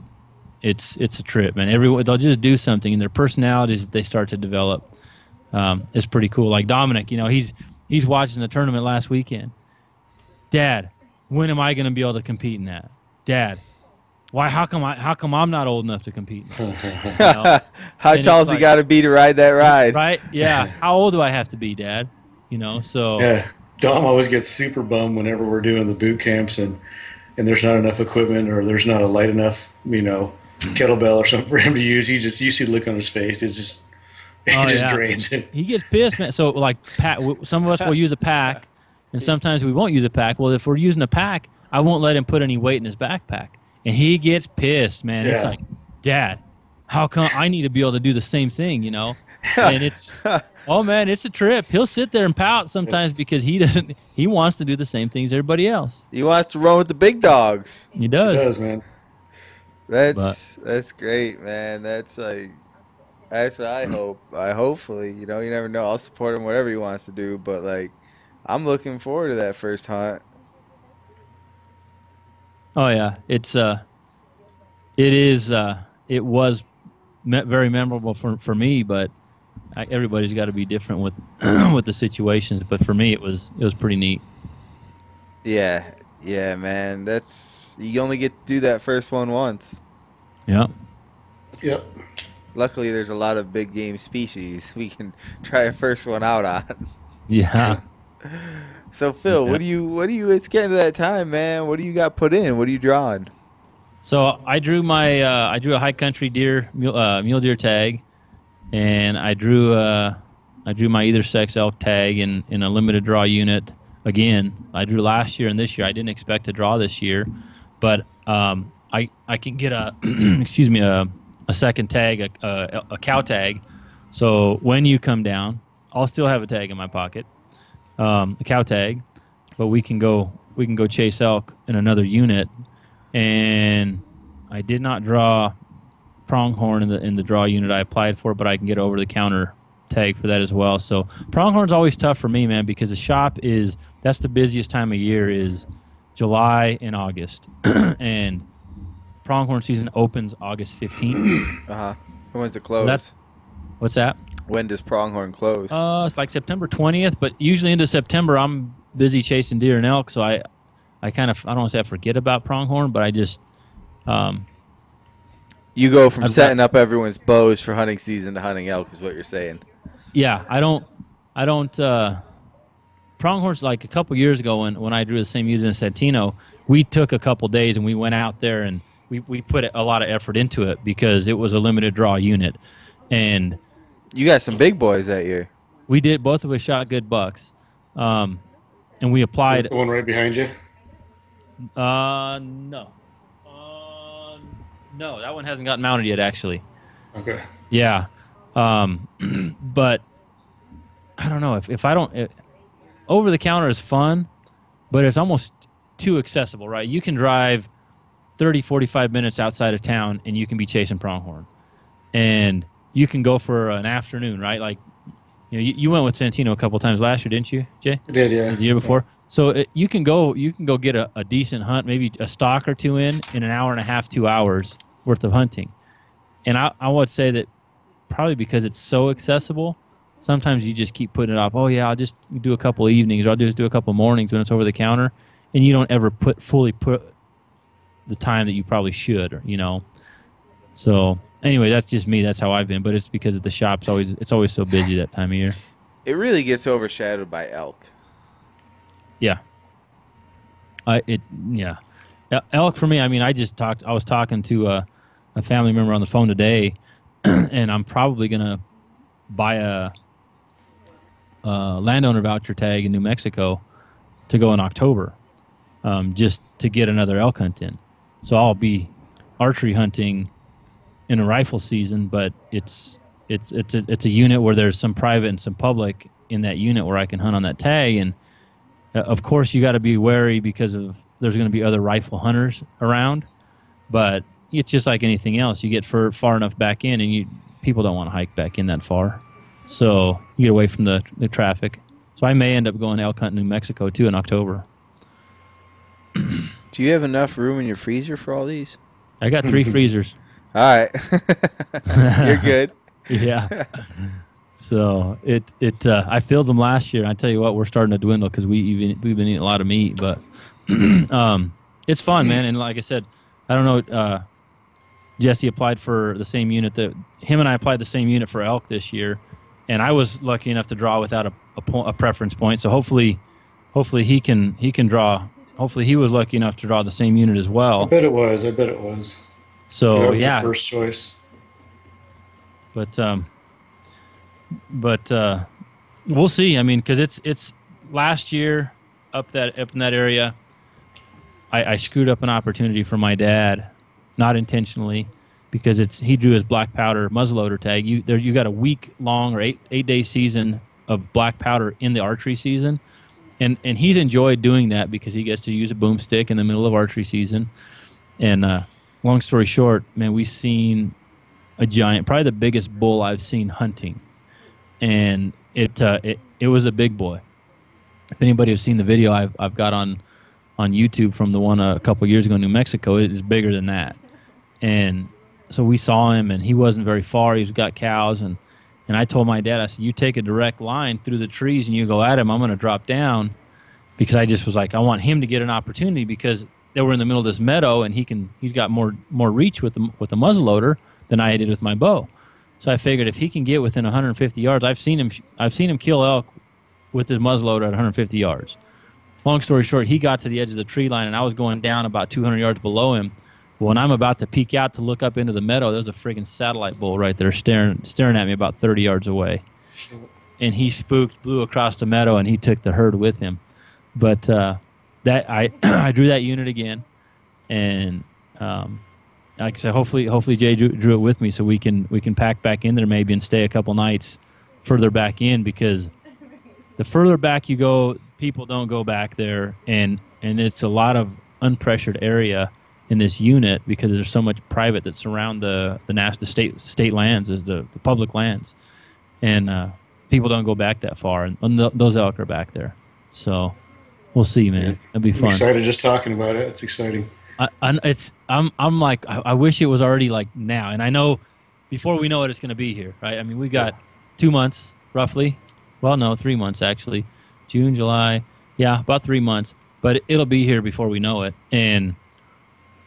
it's a trip, man. Everyone, they'll just do something, and their personalities that they start to develop is pretty cool. Like Dominic, you know, he's watching the tournament last weekend. Dad, when am I going to be able to compete in that? Dad, why? How come I'm not old enough to compete? You know? How tall has he got to be to ride that ride? Right? Yeah. How old do I have to be, Dad? You know, so. Yeah. Dom always gets super bummed whenever we're doing the boot camps and there's not enough equipment or there's not a light enough, you know, kettlebell or something for him to use. You see the look on his face. It just drains him. He gets pissed, man. So, like, some of us will use a pack, and sometimes we won't use a pack. Well, if we're using a pack, I won't let him put any weight in his backpack. And he gets pissed, man. Yeah. It's like, Dad, how come I need to be able to do the same thing, you know? And it's, oh man, it's a trip. He'll sit there and pout sometimes because he wants to do the same things as everybody else. He wants to run with the big dogs. He does, man. That's great, man. That's what I hope. Hopefully, you know, you never know. I'll support him whatever he wants to do, but like, I'm looking forward to that first hunt. Oh yeah. It was very memorable for me, but everybody's got to be different with with the situations. But for me, it was pretty neat. Yeah, man. You only get to do that first one once. Yep. Luckily, there's a lot of big game species we can try a first one out on. Yeah. So Phil, yeah. What do you? It's getting to that time, man. What do you got put in? What are you drawing? So I drew a high country mule deer tag, and I drew my either sex elk tag in a limited draw unit. Again, I drew last year and this year. I didn't expect to draw this year, but I can get a second tag, a cow tag. So when you come down, I'll still have a tag in my pocket, a cow tag, but we can go chase elk in another unit. And I did not draw pronghorn in the draw unit I applied for, but I can get over the counter tag for that as well. So pronghorn's always tough for me, man, because the shop that's the busiest time of year is July and August, and pronghorn season opens August 15th. When's it close? What's that? When does pronghorn close? It's like September 20th, but usually into September I'm busy chasing deer and elk, so I kind of, I don't want to say I forget about pronghorn, but I just... you go from setting up everyone's bows for hunting season to hunting elk is what you're saying. Yeah, I don't pronghorns, like a couple years ago when I drew the same unit in Santino, we took a couple days and we went out there and we put a lot of effort into it because it was a limited draw unit. And you got some big boys that year. We did. Both of us shot good bucks. And we applied... That's the one right behind you? No, that one hasn't gotten mounted yet, actually. Okay. Yeah, but I don't know if I don't. Over the counter is fun, but it's almost too accessible, right? You can drive 30, 45 minutes outside of town, and you can be chasing pronghorn, and you can go for an afternoon, right? Like, you know, you went with Santino a couple times last year, didn't you, Jay? I did, yeah. The year before. Yeah. So you can go get a decent hunt, maybe a stock or two in an hour and a half, 2 hours worth of hunting. And I would say that probably because it's so accessible, sometimes you just keep putting it off. Oh, yeah, I'll just do a couple of evenings, or I'll just do a couple of mornings when it's over the counter. And you don't ever fully put the time that you probably should, or, you know. So anyway, that's just me. That's how I've been. But it's because of the shop's always, it's always so busy that time of year. It really gets overshadowed by elk. Yeah. Elk for me, I mean, I was talking to a family member on the phone today, and I'm probably going to buy a landowner voucher tag in New Mexico to go in October. just to get another elk hunt in. So I'll be archery hunting in a rifle season, but it's a unit where there's some private and some public in that unit where I can hunt on that tag. And of course you got to be wary because of there's going to be other rifle hunters around, but it's just like anything else. You get far enough back in, and people don't want to hike back in that far, so you get away from the traffic. So I may end up going elk hunting in New Mexico too in October. Do you have enough room in your freezer for all these? I got 3 freezers. All right. You're good. Yeah. So I filled them last year. I tell you what, we're starting to dwindle because we've been eating a lot of meat, but it's fun, man. And like I said, I don't know, Jesse applied for the same unit that him and I applied the same unit for elk this year, and I was lucky enough to draw without a preference point. So hopefully he can draw. Hopefully he was lucky enough to draw the same unit as well. I bet it was. So yeah, first choice. But we'll see. I mean, because it's last year up in that area, I screwed up an opportunity for my dad, not intentionally, because he drew his black powder muzzleloader tag. You got a week long or eight-day season of black powder in the archery season, and he's enjoyed doing that because he gets to use a boomstick in the middle of archery season, and long story short, man, we've seen a giant, probably the biggest bull I've seen hunting, and it was a big boy. If anybody has seen the video I've got on YouTube from the one a couple years ago in New Mexico, it is bigger than that. And so we saw him, and he wasn't very far. He's got cows, and I told my dad, I said, you take a direct line through the trees and you go at him. I'm going to drop down, because I just was like, I want him to get an opportunity, because they were in the middle of this meadow, and he's got more reach with the muzzleloader than I did with my bow. So I figured if he can get within 150 yards, I've seen him kill elk with his muzzleloader at 150 yards. Long story short, he got to the edge of the tree line, and I was going down about 200 yards below him. When I'm about to peek out to look up into the meadow, there's a friggin' satellite bull right there staring at me about 30 yards away. And he spooked, blew across the meadow, and he took the herd with him. But I drew that unit again, and like I said, hopefully Jay drew it with me, so we can pack back in there maybe and stay a couple nights further back in, because the further back you go, people don't go back there, and it's a lot of unpressured area in this unit because there's so much private that surround the state lands, is the public lands, and people don't go back that far, and those elk are back there, so. We'll see, man. It'll be fun. I'm excited just talking about it. It's exciting. I'm like, I wish it was already like now. And I know before we know it, it's going to be here, right? I mean, we've got 2 months roughly. Well, no, 3 months actually. June, July. Yeah, about 3 months. But it'll be here before we know it. And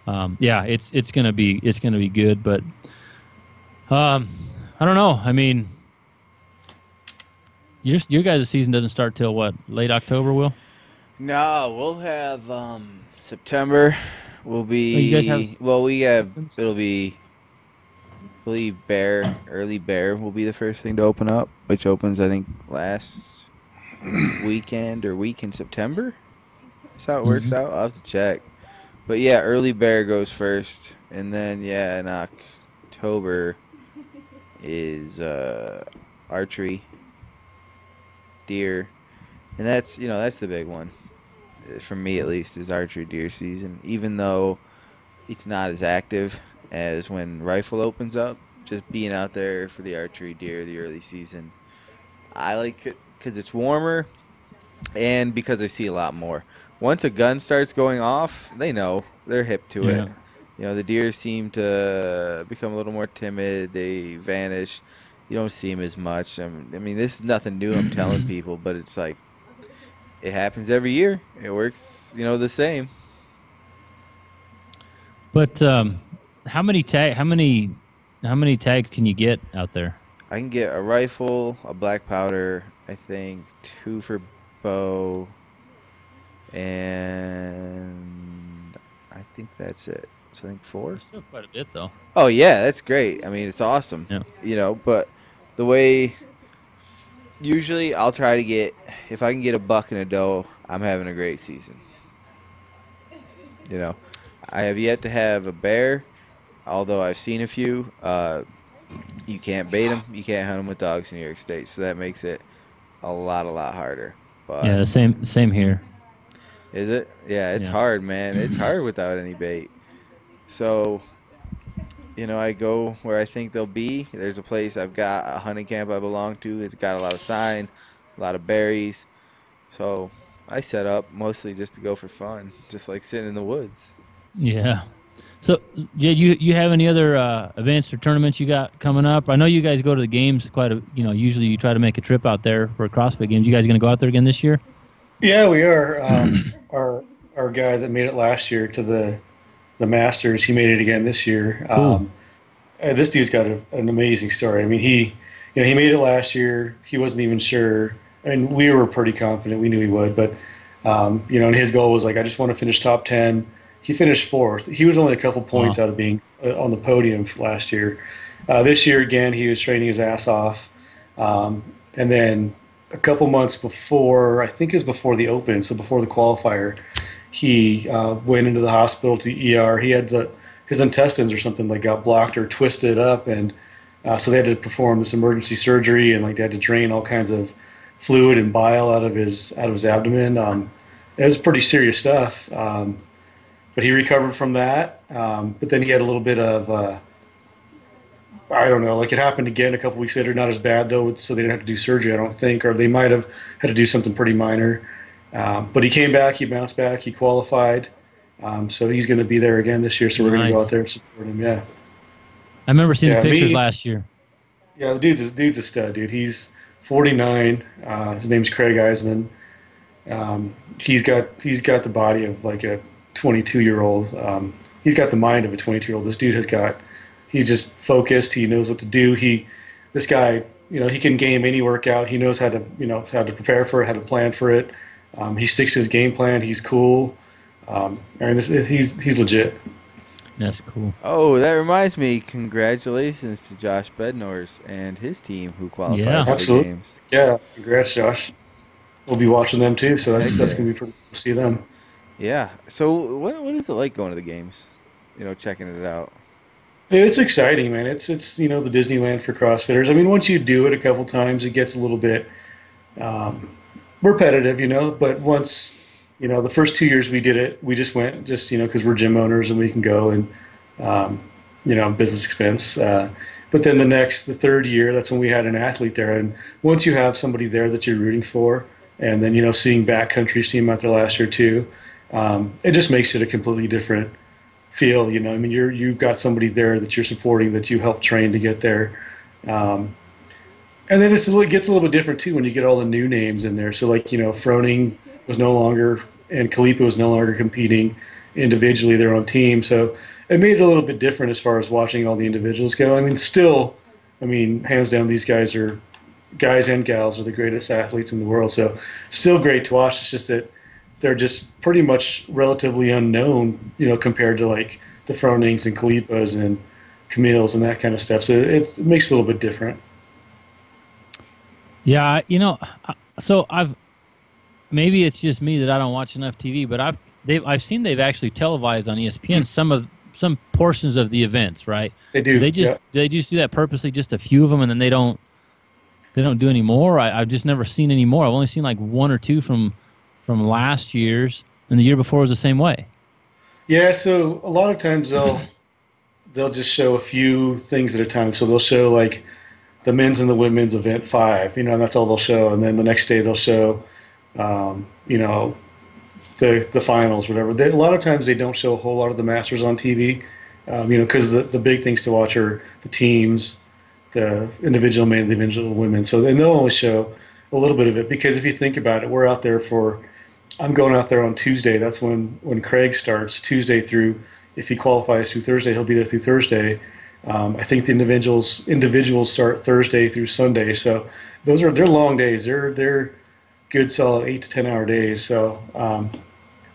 yeah, it's gonna be good. But I don't know. I mean, your guys' season doesn't start till what? Late October, Will? No, we'll have September will be. Oh, you guys have, well, we have. It'll be. I believe bear, early bear will be the first thing to open up, which opens I think last week in September. That's how it works out. I'll have to check, but yeah, early bear goes first, and then yeah, in October is archery, deer, and that's the big one. For me, at least, is archery deer season. Even though it's not as active as when rifle opens up, just being out there for the archery deer, the early season, I like it because it's warmer and because I see a lot more. Once a gun starts going off, they know. They're hip to it. You know, the deer seem to become a little more timid. They vanish. You don't see them as much. I mean, this is nothing new I'm telling people, but it's like, it happens every year. It works, the same. But how many tags can you get out there? I can get a rifle, a black powder, I think 2 for bow, and I think that's it. So I think 4. That's still quite a bit, though. Oh yeah, that's great. I mean, it's awesome. Yeah. But the way. Usually I'll try to get, if I can get a buck and a doe, I'm having a great season. You know, I have yet to have a bear, although I've seen a few. You can't bait them. You can't hunt them with dogs in New York State, so that makes it a lot harder. But yeah, the same here. Is it? Yeah, it's hard, man. It's hard without any bait. So, you know, I go where I think they'll be. There's a place I've got, a hunting camp I belong to. It's got a lot of sign, a lot of berries. So I set up mostly just to go for fun, just like sitting in the woods. Yeah. So, Jed, you have any other events or tournaments you got coming up? I know you guys go to the games quite a, you know, usually you try to make a trip out there for CrossFit games. You guys going to go out there again this year? Yeah, we are. Our guy that made it last year to the Masters, he made it again this year. Cool. This dude's got an amazing story. I mean, he made it last year. He wasn't even sure. I mean, we were pretty confident. We knew he would, but and his goal was like, I just want to finish top 10. He finished fourth. He was only a couple points out of being on the podium last year. This year, again, he was training his ass off. And then a couple months before, I think it was before the Open, so before the qualifier, he went into the hospital to the ER. He had his intestines or something like got blocked or twisted up, and so they had to perform this emergency surgery, and like they had to drain all kinds of fluid and bile out of his abdomen. It was pretty serious stuff. But he recovered from that. But then he had a little bit of, I don't know, like it happened again a couple weeks later. Not as bad, though, so they didn't have to do surgery, I don't think, or they might have had to do something pretty minor. But he came back, he bounced back, he qualified. So he's going to be there again this year, so we're going to go out there and support him, yeah. I remember seeing the pictures last year. Yeah, the dude's a stud, dude. He's 49. His name's Craig Eisenman. He's got the body of like a 22-year-old. He's got the mind of a 22-year-old. This dude he's just focused. He knows what to do. This guy, you know, he can game any workout. He knows how to prepare for it, how to plan for it. He sticks to his game plan. He's cool. He's legit. That's cool. Oh, that reminds me. Congratulations to Josh Bednors and his team who qualified for the games. Yeah, congrats, Josh. We'll be watching them too, so that's gonna be pretty cool to see them. Yeah. So what is it like going to the games? You know, checking it out. It's exciting, man. It's the Disneyland for CrossFitters. I mean, once you do it a couple times, it gets a little bit repetitive, you know. But once, you know, the first 2 years we did it, we just went, just, you know, because we're gym owners and we can go and, business expense. But then the third year, that's when we had an athlete there. And once you have somebody there that you're rooting for, and then, you know, seeing Backcountry's team out there last year too, it just makes it a completely different feel, you know. I mean, you've got somebody there that you're supporting, that you helped train to get there, and then it gets a little bit different too when you get all the new names in there. So like, you know, Froning was no longer, and Kalipa was no longer competing individually, their own team. So it made it a little bit different as far as watching all the individuals go. I mean, still, I mean, hands down, these guys and gals are the greatest athletes in the world. So still great to watch. It's just that they're just pretty much relatively unknown, you know, compared to like the Fronings and Kalipas and Camilles and that kind of stuff. So it makes it a little bit different. Yeah, you know, so maybe it's just me that I don't watch enough TV, but I've seen they've actually televised on ESPN some portions of the events, right? They do. They just do that purposely, just a few of them, and then they don't do any more. I've just never seen any more. I've only seen like one or two from last year's, and the year before was the same way. Yeah, so a lot of times they'll just show a few things at a time. So they'll show like the men's and the women's event 5, you know, and that's all they'll show. And then the next day they'll show, the finals, whatever. A lot of times they don't show a whole lot of the Masters on TV, because the big things to watch are the teams, the individual men, the individual women. So then they'll only show a little bit of it, because if you think about it, we're out there for, I'm going out there on Tuesday. That's when Craig starts, Tuesday through, if he qualifies through Thursday, he'll be there through Thursday. I think the individuals start Thursday through Sunday. So they're long days. They're good, solid 8 to 10 hour days. So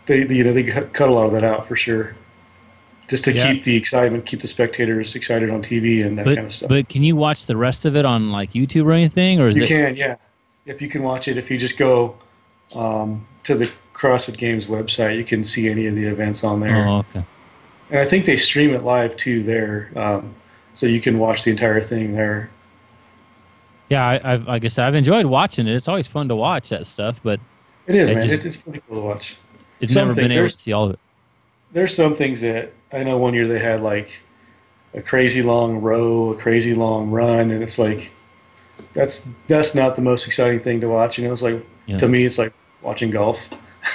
they cut a lot of that out for sure, just to keep the excitement, keep the spectators excited on TV and that kind of stuff. But can you watch the rest of it on like YouTube or anything, or is it? You can, yeah. If you can watch it, if you just go to the CrossFit Games website. You can see any of the events on there. Oh, okay. And I think they stream it live too there, so you can watch the entire thing there. Yeah, I've, like I said, I've enjoyed watching it. It's always fun to watch that stuff, but it is, man. It's pretty cool to watch. It's never been able to see all of it. There's some things that I know. One year they had like a crazy long row, a crazy long run, and it's like that's not the most exciting thing to watch. You know, it's like to me, it's like watching golf.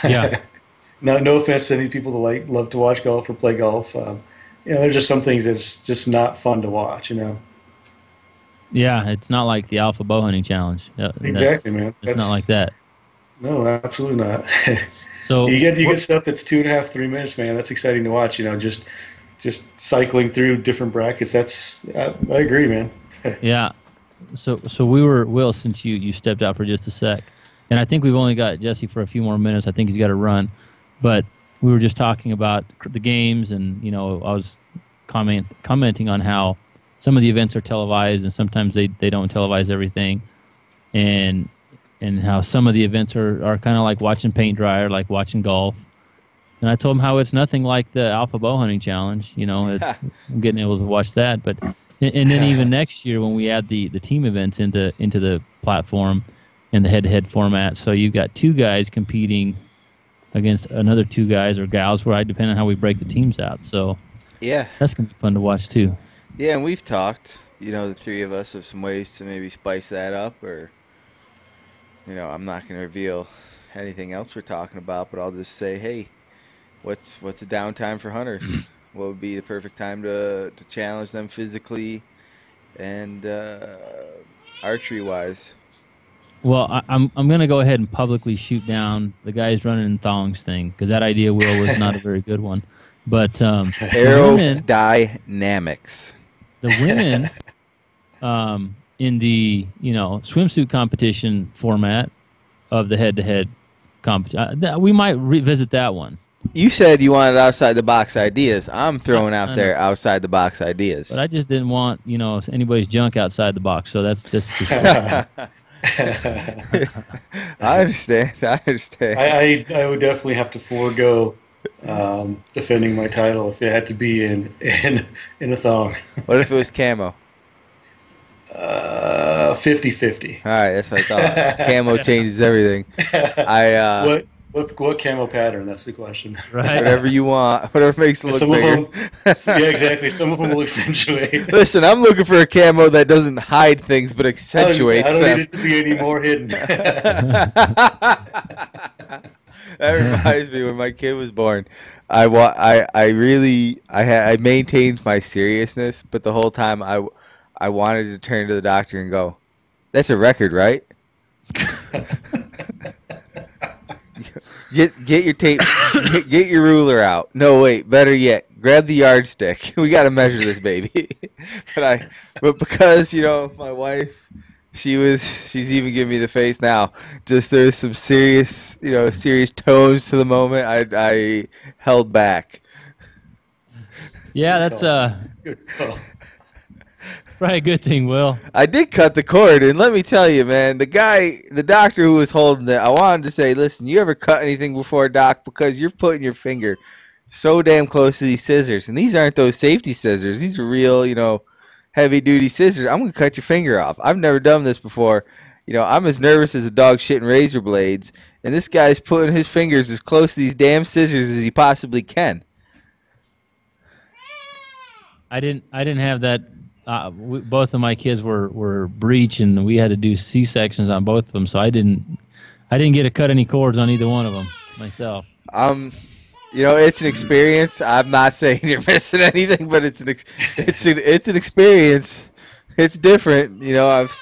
Yeah. No offense to any people that love to watch golf or play golf. There's just some things that's just not fun to watch, you know. Yeah, it's not like the Alpha Bow Hunting Challenge. Exactly, man. It's not like that. No, absolutely not. So you get stuff that's 2.5, 3 minutes, man. That's exciting to watch, you know, just cycling through different brackets. I agree, man. Yeah. So we were, Will, since you stepped out for just a sec, and I think we've only got Jesse for a few more minutes. I think he's got to run. But we were just talking about the games, and I was commenting on how some of the events are televised, and sometimes they don't televise everything, and how some of the events are kind of like watching paint dry or like watching golf. And I told him how it's nothing like the Alpha Bow Hunting Challenge. I'm getting able to watch that, but and then even next year when we add the team events into the platform and the head-to-head format, so you've got two guys competing against another two guys or gals, where I depend on how we break the teams out. So yeah, that's going to be fun to watch too. Yeah, and we've talked, the three of us, of some ways to maybe spice that up, or, I'm not going to reveal anything else we're talking about, but I'll just say, hey, what's a downtime for hunters? What would be the perfect time to challenge them physically and archery-wise? Well, I'm going to go ahead and publicly shoot down the guys running in thongs thing, because that idea, Will, was not a very good one. But aerodynamics. The women in the swimsuit competition format of the head-to-head competition, we might revisit that one. You said you wanted outside the box ideas. I'm throwing out there outside the box ideas. But I just didn't want anybody's junk outside the box. So that's just. I understand. I would definitely have to forego defending my title if it had to be in a thong. What if it was camo? 50-50. All right, that's what I thought. Camo changes everything. What camo pattern? That's the question. Right. Whatever you want, whatever makes it look bigger. Yeah, exactly. Some of them will accentuate. Listen, I'm looking for a camo that doesn't hide things but accentuates them. I don't need it to be any more hidden. That reminds me, when my kid was born, I maintained my seriousness, but the whole time I wanted to turn to the doctor and go, "That's a record, right?" Get your tape, get your ruler out. No, wait, better yet, grab the yardstick. We got to measure this baby. But because my wife, she's even giving me the face now. Just there's some serious, serious tones to the moment. I held back. Yeah, that's good call. Probably a good thing, Will. I did cut the cord, and let me tell you, man, the doctor who was holding it, I wanted to say, listen, you ever cut anything before, Doc? Because you're putting your finger so damn close to these scissors, and these aren't those safety scissors. These are real, heavy-duty scissors. I'm going to cut your finger off. I've never done this before. I'm as nervous as a dog shitting razor blades, and this guy's putting his fingers as close to these damn scissors as he possibly can. I didn't have that. Both of my kids were breech, and we had to do C-sections on both of them, so I didn't get to cut any cords on either one of them myself. It's an experience. I'm not saying you're missing anything, but it's an experience. It's different,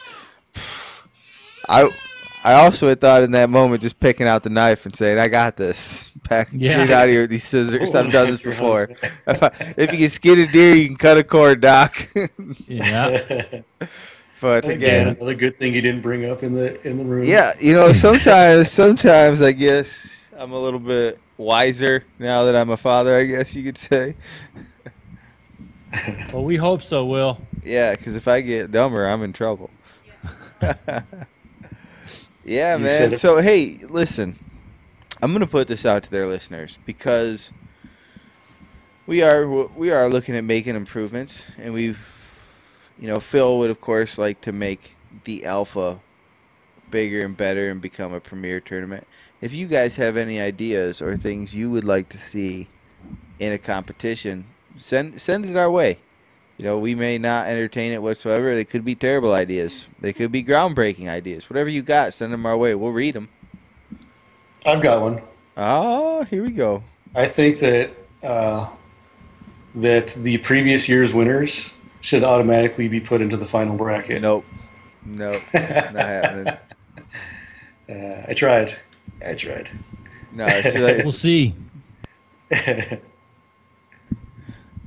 I also had thought in that moment just picking out the knife and saying, "I got this. Get out of here with these scissors. I've done this before." If you can skin a deer, you can cut a cord, Doc. Yeah. But again, another good thing you didn't bring up in the room. Yeah, sometimes I guess I'm a little bit wiser now that I'm a father, I guess you could say. Well, we hope so, Will. Yeah, because if I get dumber, I'm in trouble. Yeah, man. So, hey, listen, I'm going to put this out to their listeners, because we are looking at making improvements, and we've, you know, Phil would of course like to make the Alpha bigger and better and become a premier tournament. If you guys have any ideas or things you would like to see in a competition, send it our way. You know, we may not entertain it whatsoever. They could be terrible ideas. They could be groundbreaking ideas. Whatever you got, send them our way. We'll read them. I've got one. Oh, here we go. I think that that the previous year's winners should automatically be put into the final bracket. Nope. Not happening. I tried. No, it's too late. We'll see.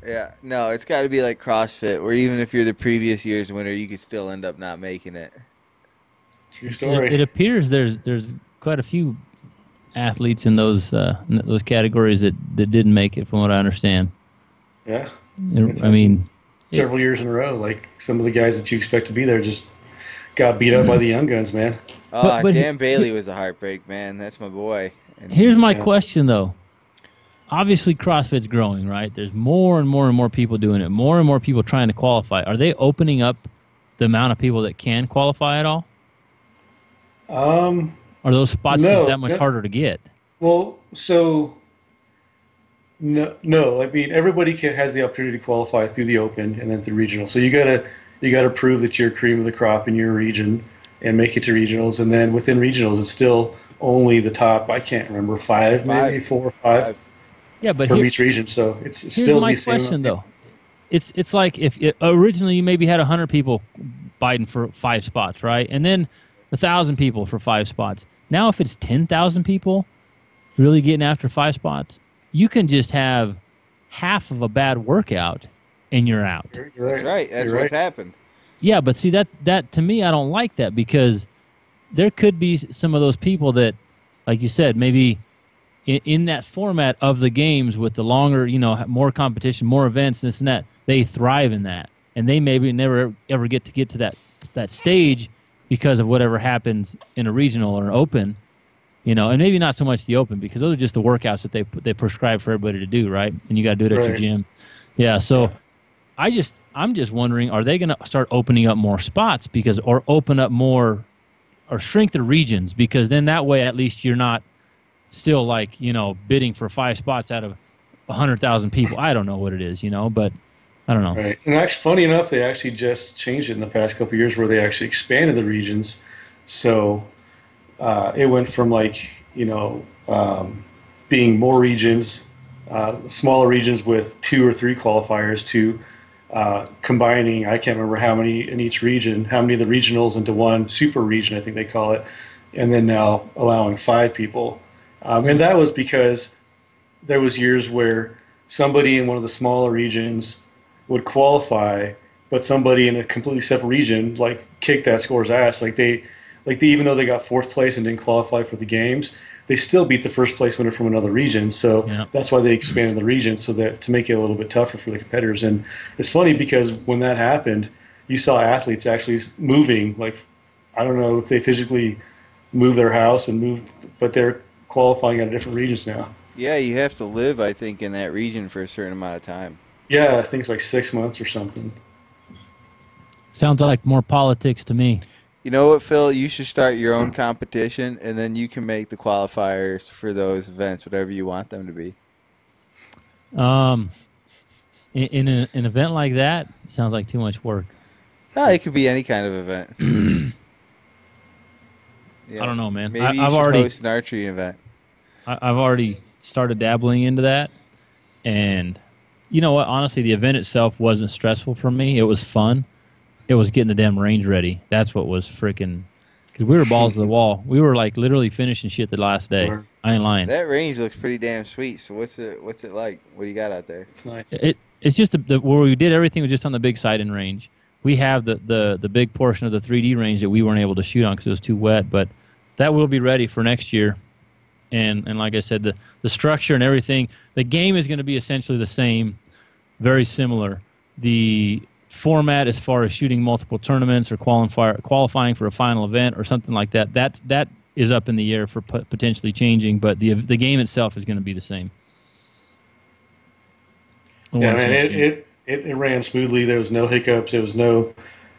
Yeah, no, it's got to be like CrossFit, where even if you're the previous year's winner, you could still end up not making it. True story. It appears there's quite a few athletes in those categories that didn't make it, from what I understand. Yeah. Several years in a row, like some of the guys that you expect to be there just got beat up by the young guns, man. Oh, but Dan Bailey was a heartbreak, man. That's my boy. And here's my question, though. Obviously, CrossFit's growing, right? There's more and more and more people doing it, more and more people trying to qualify. Are they opening up the amount of people that can qualify at all? Are those spots just that much harder to get? Well, so no. I mean, everybody has the opportunity to qualify through the Open and then through regional. So you gotta prove that you're cream of the crop in your region and make it to regionals, and then within regionals, it's still only the top. I can't remember four or five. Yeah, but from each region, so it's still the same. Here's my question, though. It's like if originally you maybe had 100 people bidding for 5 spots, right? And then 1,000 people for 5 spots. Now if it's 10,000 people really getting after 5 spots, you can just have half of a bad workout and you're out. You're right. That's right. That's what's happened. Yeah, but see, that to me, I don't like that, because there could be some of those people that, like you said, maybe in that format of the games with the longer, you know, more competition, more events, this and that, they thrive in that. And they maybe never ever get to that stage because of whatever happens in a regional or an Open, you know, and maybe not so much the Open, because those are just the workouts that they prescribe for everybody to do, right? And you got to do it at your gym. Yeah, so I'm just wondering, are they going to start opening up more spots or open up more or shrink the regions? Because then that way at least you're not still, like, you know, bidding for 5 spots out of 100,000 people. I don't know what it is, you know, but I don't know. Right. And actually, funny enough, they actually just changed it in the past couple of years, where they actually expanded the regions. So it went from, like, you know, being more regions, smaller regions with 2 or 3 qualifiers, to combining, I can't remember how many in each region, how many of the regionals into one super region, I think they call it, and then now allowing 5 people. And that was because there was years where somebody in one of the smaller regions would qualify, but somebody in a completely separate region, like, kicked that score's ass. Like they even though they got 4th place and didn't qualify for the games, they still beat the 1st place winner from another region. So that's why they expanded the region, so that to make it a little bit tougher for the competitors. And it's funny, because when that happened, you saw athletes actually moving. Like, I don't know if they physically moved their house and moved, but they're qualifying out of different regions now. Yeah, you have to live, I think, in that region for a certain amount of time. Yeah, I think it's like 6 months or something. Sounds like more politics to me. You know what, Phil? You should start your own competition, and then you can make the qualifiers for those events whatever you want them to be. In an event like that, it sounds like too much work. No, it could be any kind of event. Yeah. I don't know, man. Maybe I've already host an archery event. I've already started dabbling into that, and you know what? Honestly, the event itself wasn't stressful for me. It was fun. It was getting the damn range ready. That's what was freaking. Because we were balls to the wall. We were, like, literally finishing shit the last day. Sure. I ain't lying. That range looks pretty damn sweet. So what's it like? What do you got out there? It's nice. It's just where we did everything was just on the big sighting range. We have the big portion of the 3D range that we weren't able to shoot on because it was too wet, but that will be ready for next year. And like I said, the structure and everything, the game is going to be essentially the same, very similar. The format as far as shooting multiple tournaments or qualifying for a final event or something like that, that is up in the air for potentially changing, but the game itself is going to be the same. Yeah, man, it ran smoothly. There was no hiccups. There was no,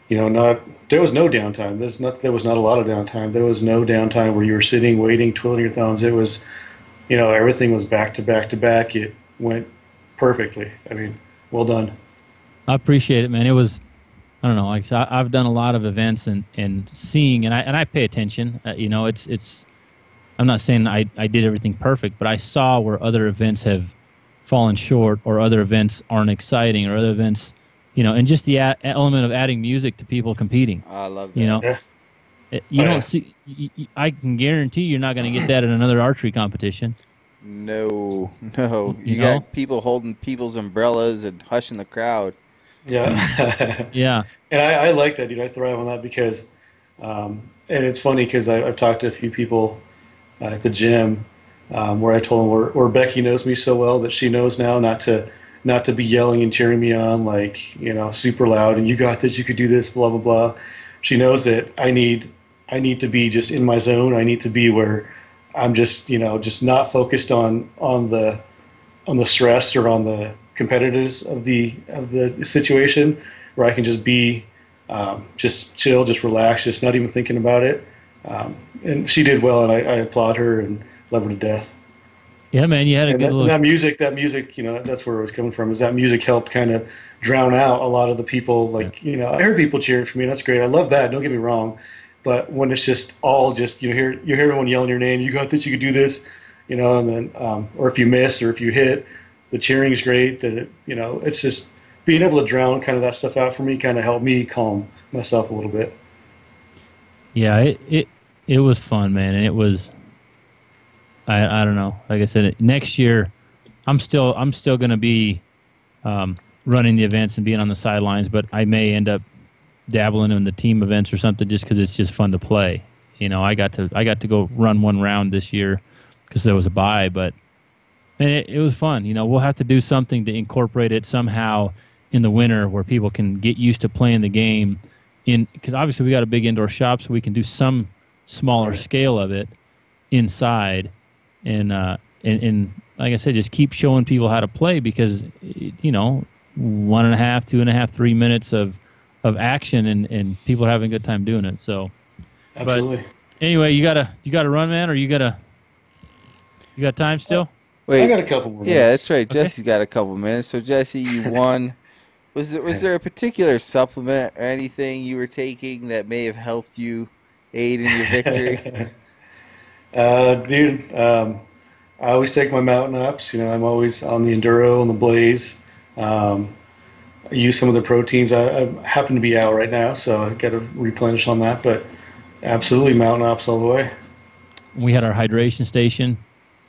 there was no downtime. There was not a lot of downtime. There was no downtime where you were sitting, waiting, twiddling your thumbs. It was, everything was back to back to back. It went perfectly. I mean, well done. I appreciate it, man. It was, I don't know, like I've done a lot of events and seeing, and I pay attention. I'm not saying I did everything perfect, but I saw where other events have fallen short, or other events aren't exciting, or other events, and just the element of adding music to people competing. I love that. Yeah. I can guarantee you're not going to get that in another archery competition. No. You got people holding people's umbrellas and hushing the crowd. Yeah. Yeah. And I like that, I thrive on that because, and it's funny because I've talked to a few people at the gym where I told them where Becky knows me so well that she knows now not to be yelling and cheering me on like, super loud and you got this, you could do this, blah, blah, blah. She knows that I need to be just in my zone. I need to be where I'm just, just not focused on the stress or on the competitiveness of the situation, where I can just be just chill, just relax, just not even thinking about it. And she did well, and I applaud her and love her to death. Yeah, man, you had a good look. That music, that's where it was coming from. Is that music helped kind of drown out a lot of the people. Like, I heard people cheering for me. And that's great. I love that. Don't get me wrong. But when it's just all just you hear everyone yelling your name, you got this, you could do this, and then or if you miss or if you hit, the cheering's great. That it's just being able to drown kind of that stuff out for me kind of helped me calm myself a little bit. Yeah, it was fun, man, and it was. I don't know. Like I said, next year, I'm still going to be running the events and being on the sidelines, but I may end up dabbling in the team events or something just because it's just fun to play. I got to go run one round this year because there was a bye, but and it was fun. We'll have to do something to incorporate it somehow in the winter where people can get used to playing the game. Because obviously we got a big indoor shop, so we can do some smaller scale of it inside. And like I said, just keep showing people how to play because, 1.5, 2.5, 3 minutes of action and people are having a good time doing it. So, absolutely. But anyway, you gotta run, man, or you got time still? Wait, I got a couple more minutes. Yeah, that's right. Okay. Jesse's got a couple minutes. So Jesse, you won. Was there a particular supplement or anything you were taking that may have helped you aid in your victory? Dude, I always take my Mountain Ops. I'm always on the Enduro and the Blaze. I use some of the proteins. I happen to be out right now, so I got to replenish on that. But absolutely, Mountain Ops all the way. We had our hydration station.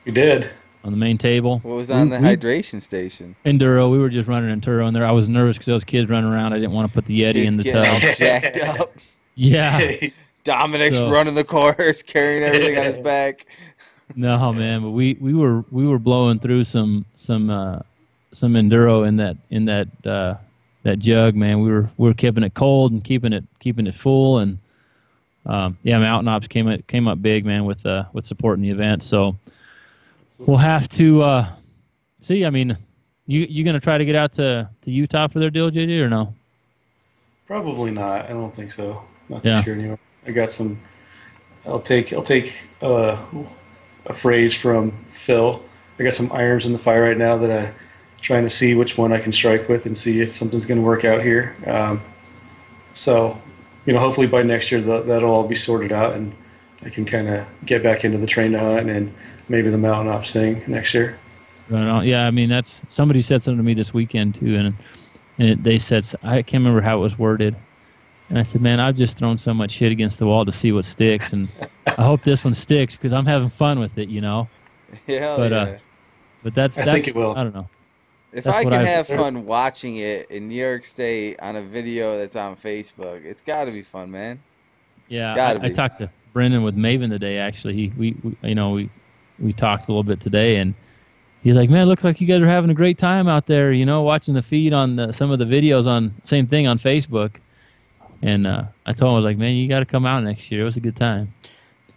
You did. On the main table. What was on the hydration station? Enduro. We were just running Enduro in there. I was nervous because those kids running around. I didn't want to put the Yeti in the tub. Jacked up. Yeah. Dominic's running the course, carrying everything on his back. No, man, but we were blowing through some Enduro in that jug, man. We were keeping it cold and keeping it full, and Mountain Ops came up big, man, with supporting the event. So we'll have to see. I mean, you gonna try to get out to Utah for their deal, JD, or no? Probably not. I don't think so. Not this year anymore. I got some. I'll take a phrase from Phil. I got some irons in the fire right now that I'm trying to see which one I can strike with and see if something's going to work out here. So, hopefully by next year that'll all be sorted out and I can kind of get back into the train to hunt and maybe the Mountain Ops thing next year. Right on. Yeah, I mean somebody said something to me this weekend too, and they said I can't remember how it was worded. And I said, man, I've just thrown so much shit against the wall to see what sticks, and I hope this one sticks because I'm having fun with it, Yeah. But, yeah. But that's I think it will. I don't know. If I can have fun watching it in New York State on a video that's on Facebook, it's got to be fun, man. Yeah. I talked to Brendan with Maven today. Actually, we talked a little bit today, and he's like, man, it looks like you guys are having a great time out there, watching the feed on some of the videos on same thing on Facebook. And I told him, I was like, man, you got to come out next year. It was a good time.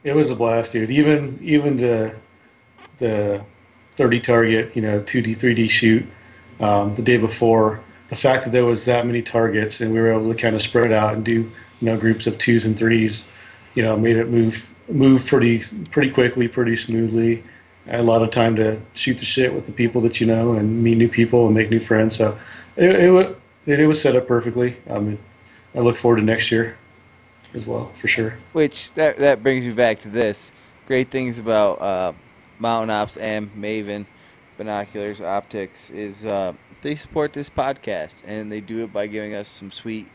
It was a blast, dude. Even the 30 target, 2D, 3D shoot the day before. The fact that there was that many targets and we were able to kind of spread out and do groups of 2s and 3s, made it move pretty quickly, pretty smoothly. I had a lot of time to shoot the shit with the people that and meet new people and make new friends. So it was set up perfectly. I look forward to next year as well, for sure. Which that brings me back to this. Great things about Mountain Ops and Maven Binoculars Optics is they support this podcast, and they do it by giving us some sweet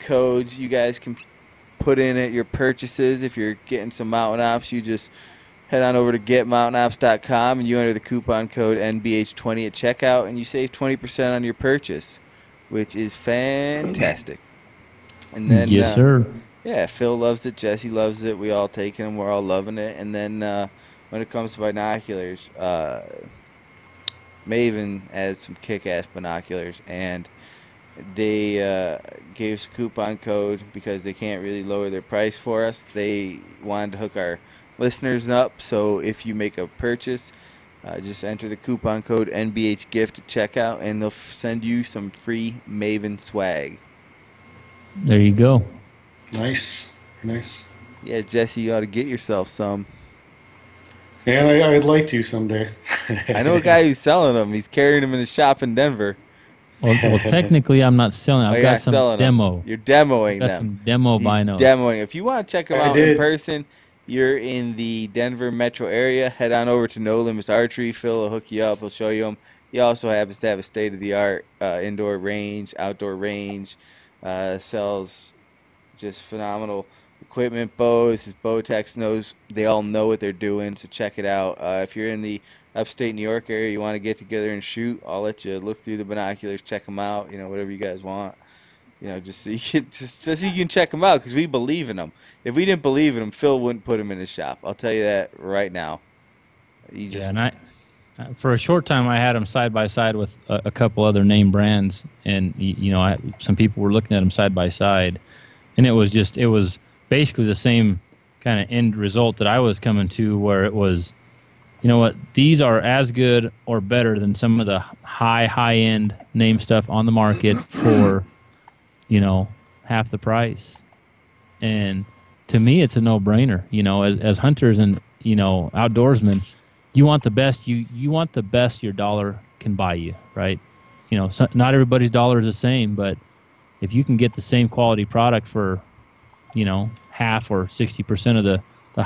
codes you guys can put in at your purchases. If you're getting some Mountain Ops, you just head on over to GetMountainOps.com and you enter the coupon code NBH20 at checkout, and you save 20% on your purchase, which is fantastic. And then, yes, sir. Yeah, Phil loves it. Jesse loves it. We all take it, and we're all loving it. And then when it comes to binoculars, Maven has some kick-ass binoculars, and they gave us a coupon code because they can't really lower their price for us. They wanted to hook our listeners up, so if you make a purchase, just enter the coupon code NBHGIFT at checkout, and they'll send you some free Maven swag. There you go. Nice. Yeah, Jesse, you ought to get yourself some. Yeah, I'd like to someday. I know a guy who's selling them. He's carrying them in his shop in Denver. Well, technically, I'm not selling. I've got some demo. You're demoing them. Got some demo binos. Demoing. If you want to check them out in person, you're in the Denver metro area, head on over to No Limits Archery. Phil will hook you up. He'll show you them. He also happens to have a state-of-the-art indoor range, outdoor range. Sells just phenomenal equipment, bows. His Bowtech knows. They all know what they're doing, so check it out. If you're in the upstate New York area, you want to get together and shoot, I'll let you look through the binoculars, check them out, whatever you guys want. Just so you can check them out, because we believe in them. If we didn't believe in them, Phil wouldn't put them in his shop. I'll tell you that right now. For a short time, I had them side by side with a couple other name brands, and some people were looking at them side by side, and it was basically the same kind of end result that I was coming to, where it was, these are as good or better than some of the high-end name stuff on the market for half the price. And to me, it's a no-brainer. As hunters and outdoorsmen, you want the best. You want the best your dollar can buy you, right? Not everybody's dollar is the same, but if you can get the same quality product for half or 60% of the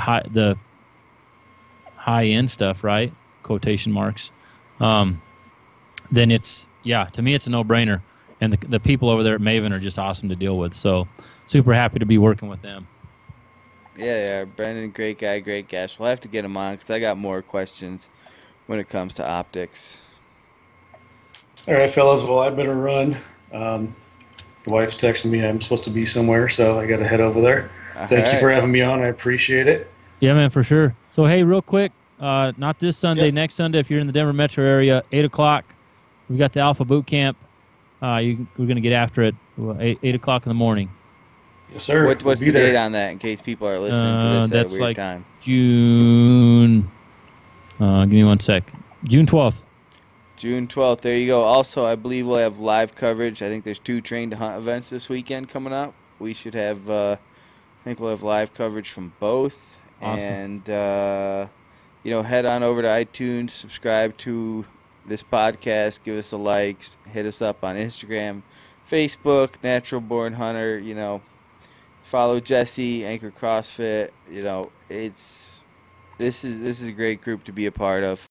high end stuff, right? Quotation marks. Then to me, it's a no brainer. And the people over there at Maven are just awesome to deal with. So super happy to be working with them. Yeah, Brendan, great guy, great guest. We'll have to get him on because I got more questions when it comes to optics. All right, fellas. Well, I better run. The wife's texting me. I'm supposed to be somewhere, so I got to head over there. Thank you for having me on. I appreciate it. Yeah, man, for sure. So, hey, real quick, not this Sunday, next Sunday, if you're in the Denver metro area, 8 o'clock, we've got the Alpha Boot Camp. We're going to get after it, 8 o'clock in the morning. Yes, sir. What's the date on that in case people are listening to this at a weird time? June. Give me one sec. June 12th. June 12th. There you go. Also, I believe we'll have live coverage. I think there's 2 Train to Hunt events this weekend coming up. We should have, I think we'll have live coverage from both. Awesome. And, head on over to iTunes, subscribe to this podcast, give us a like, hit us up on Instagram, Facebook, Natural Born Hunter, follow Jesse, Anchor CrossFit, this is a great group to be a part of.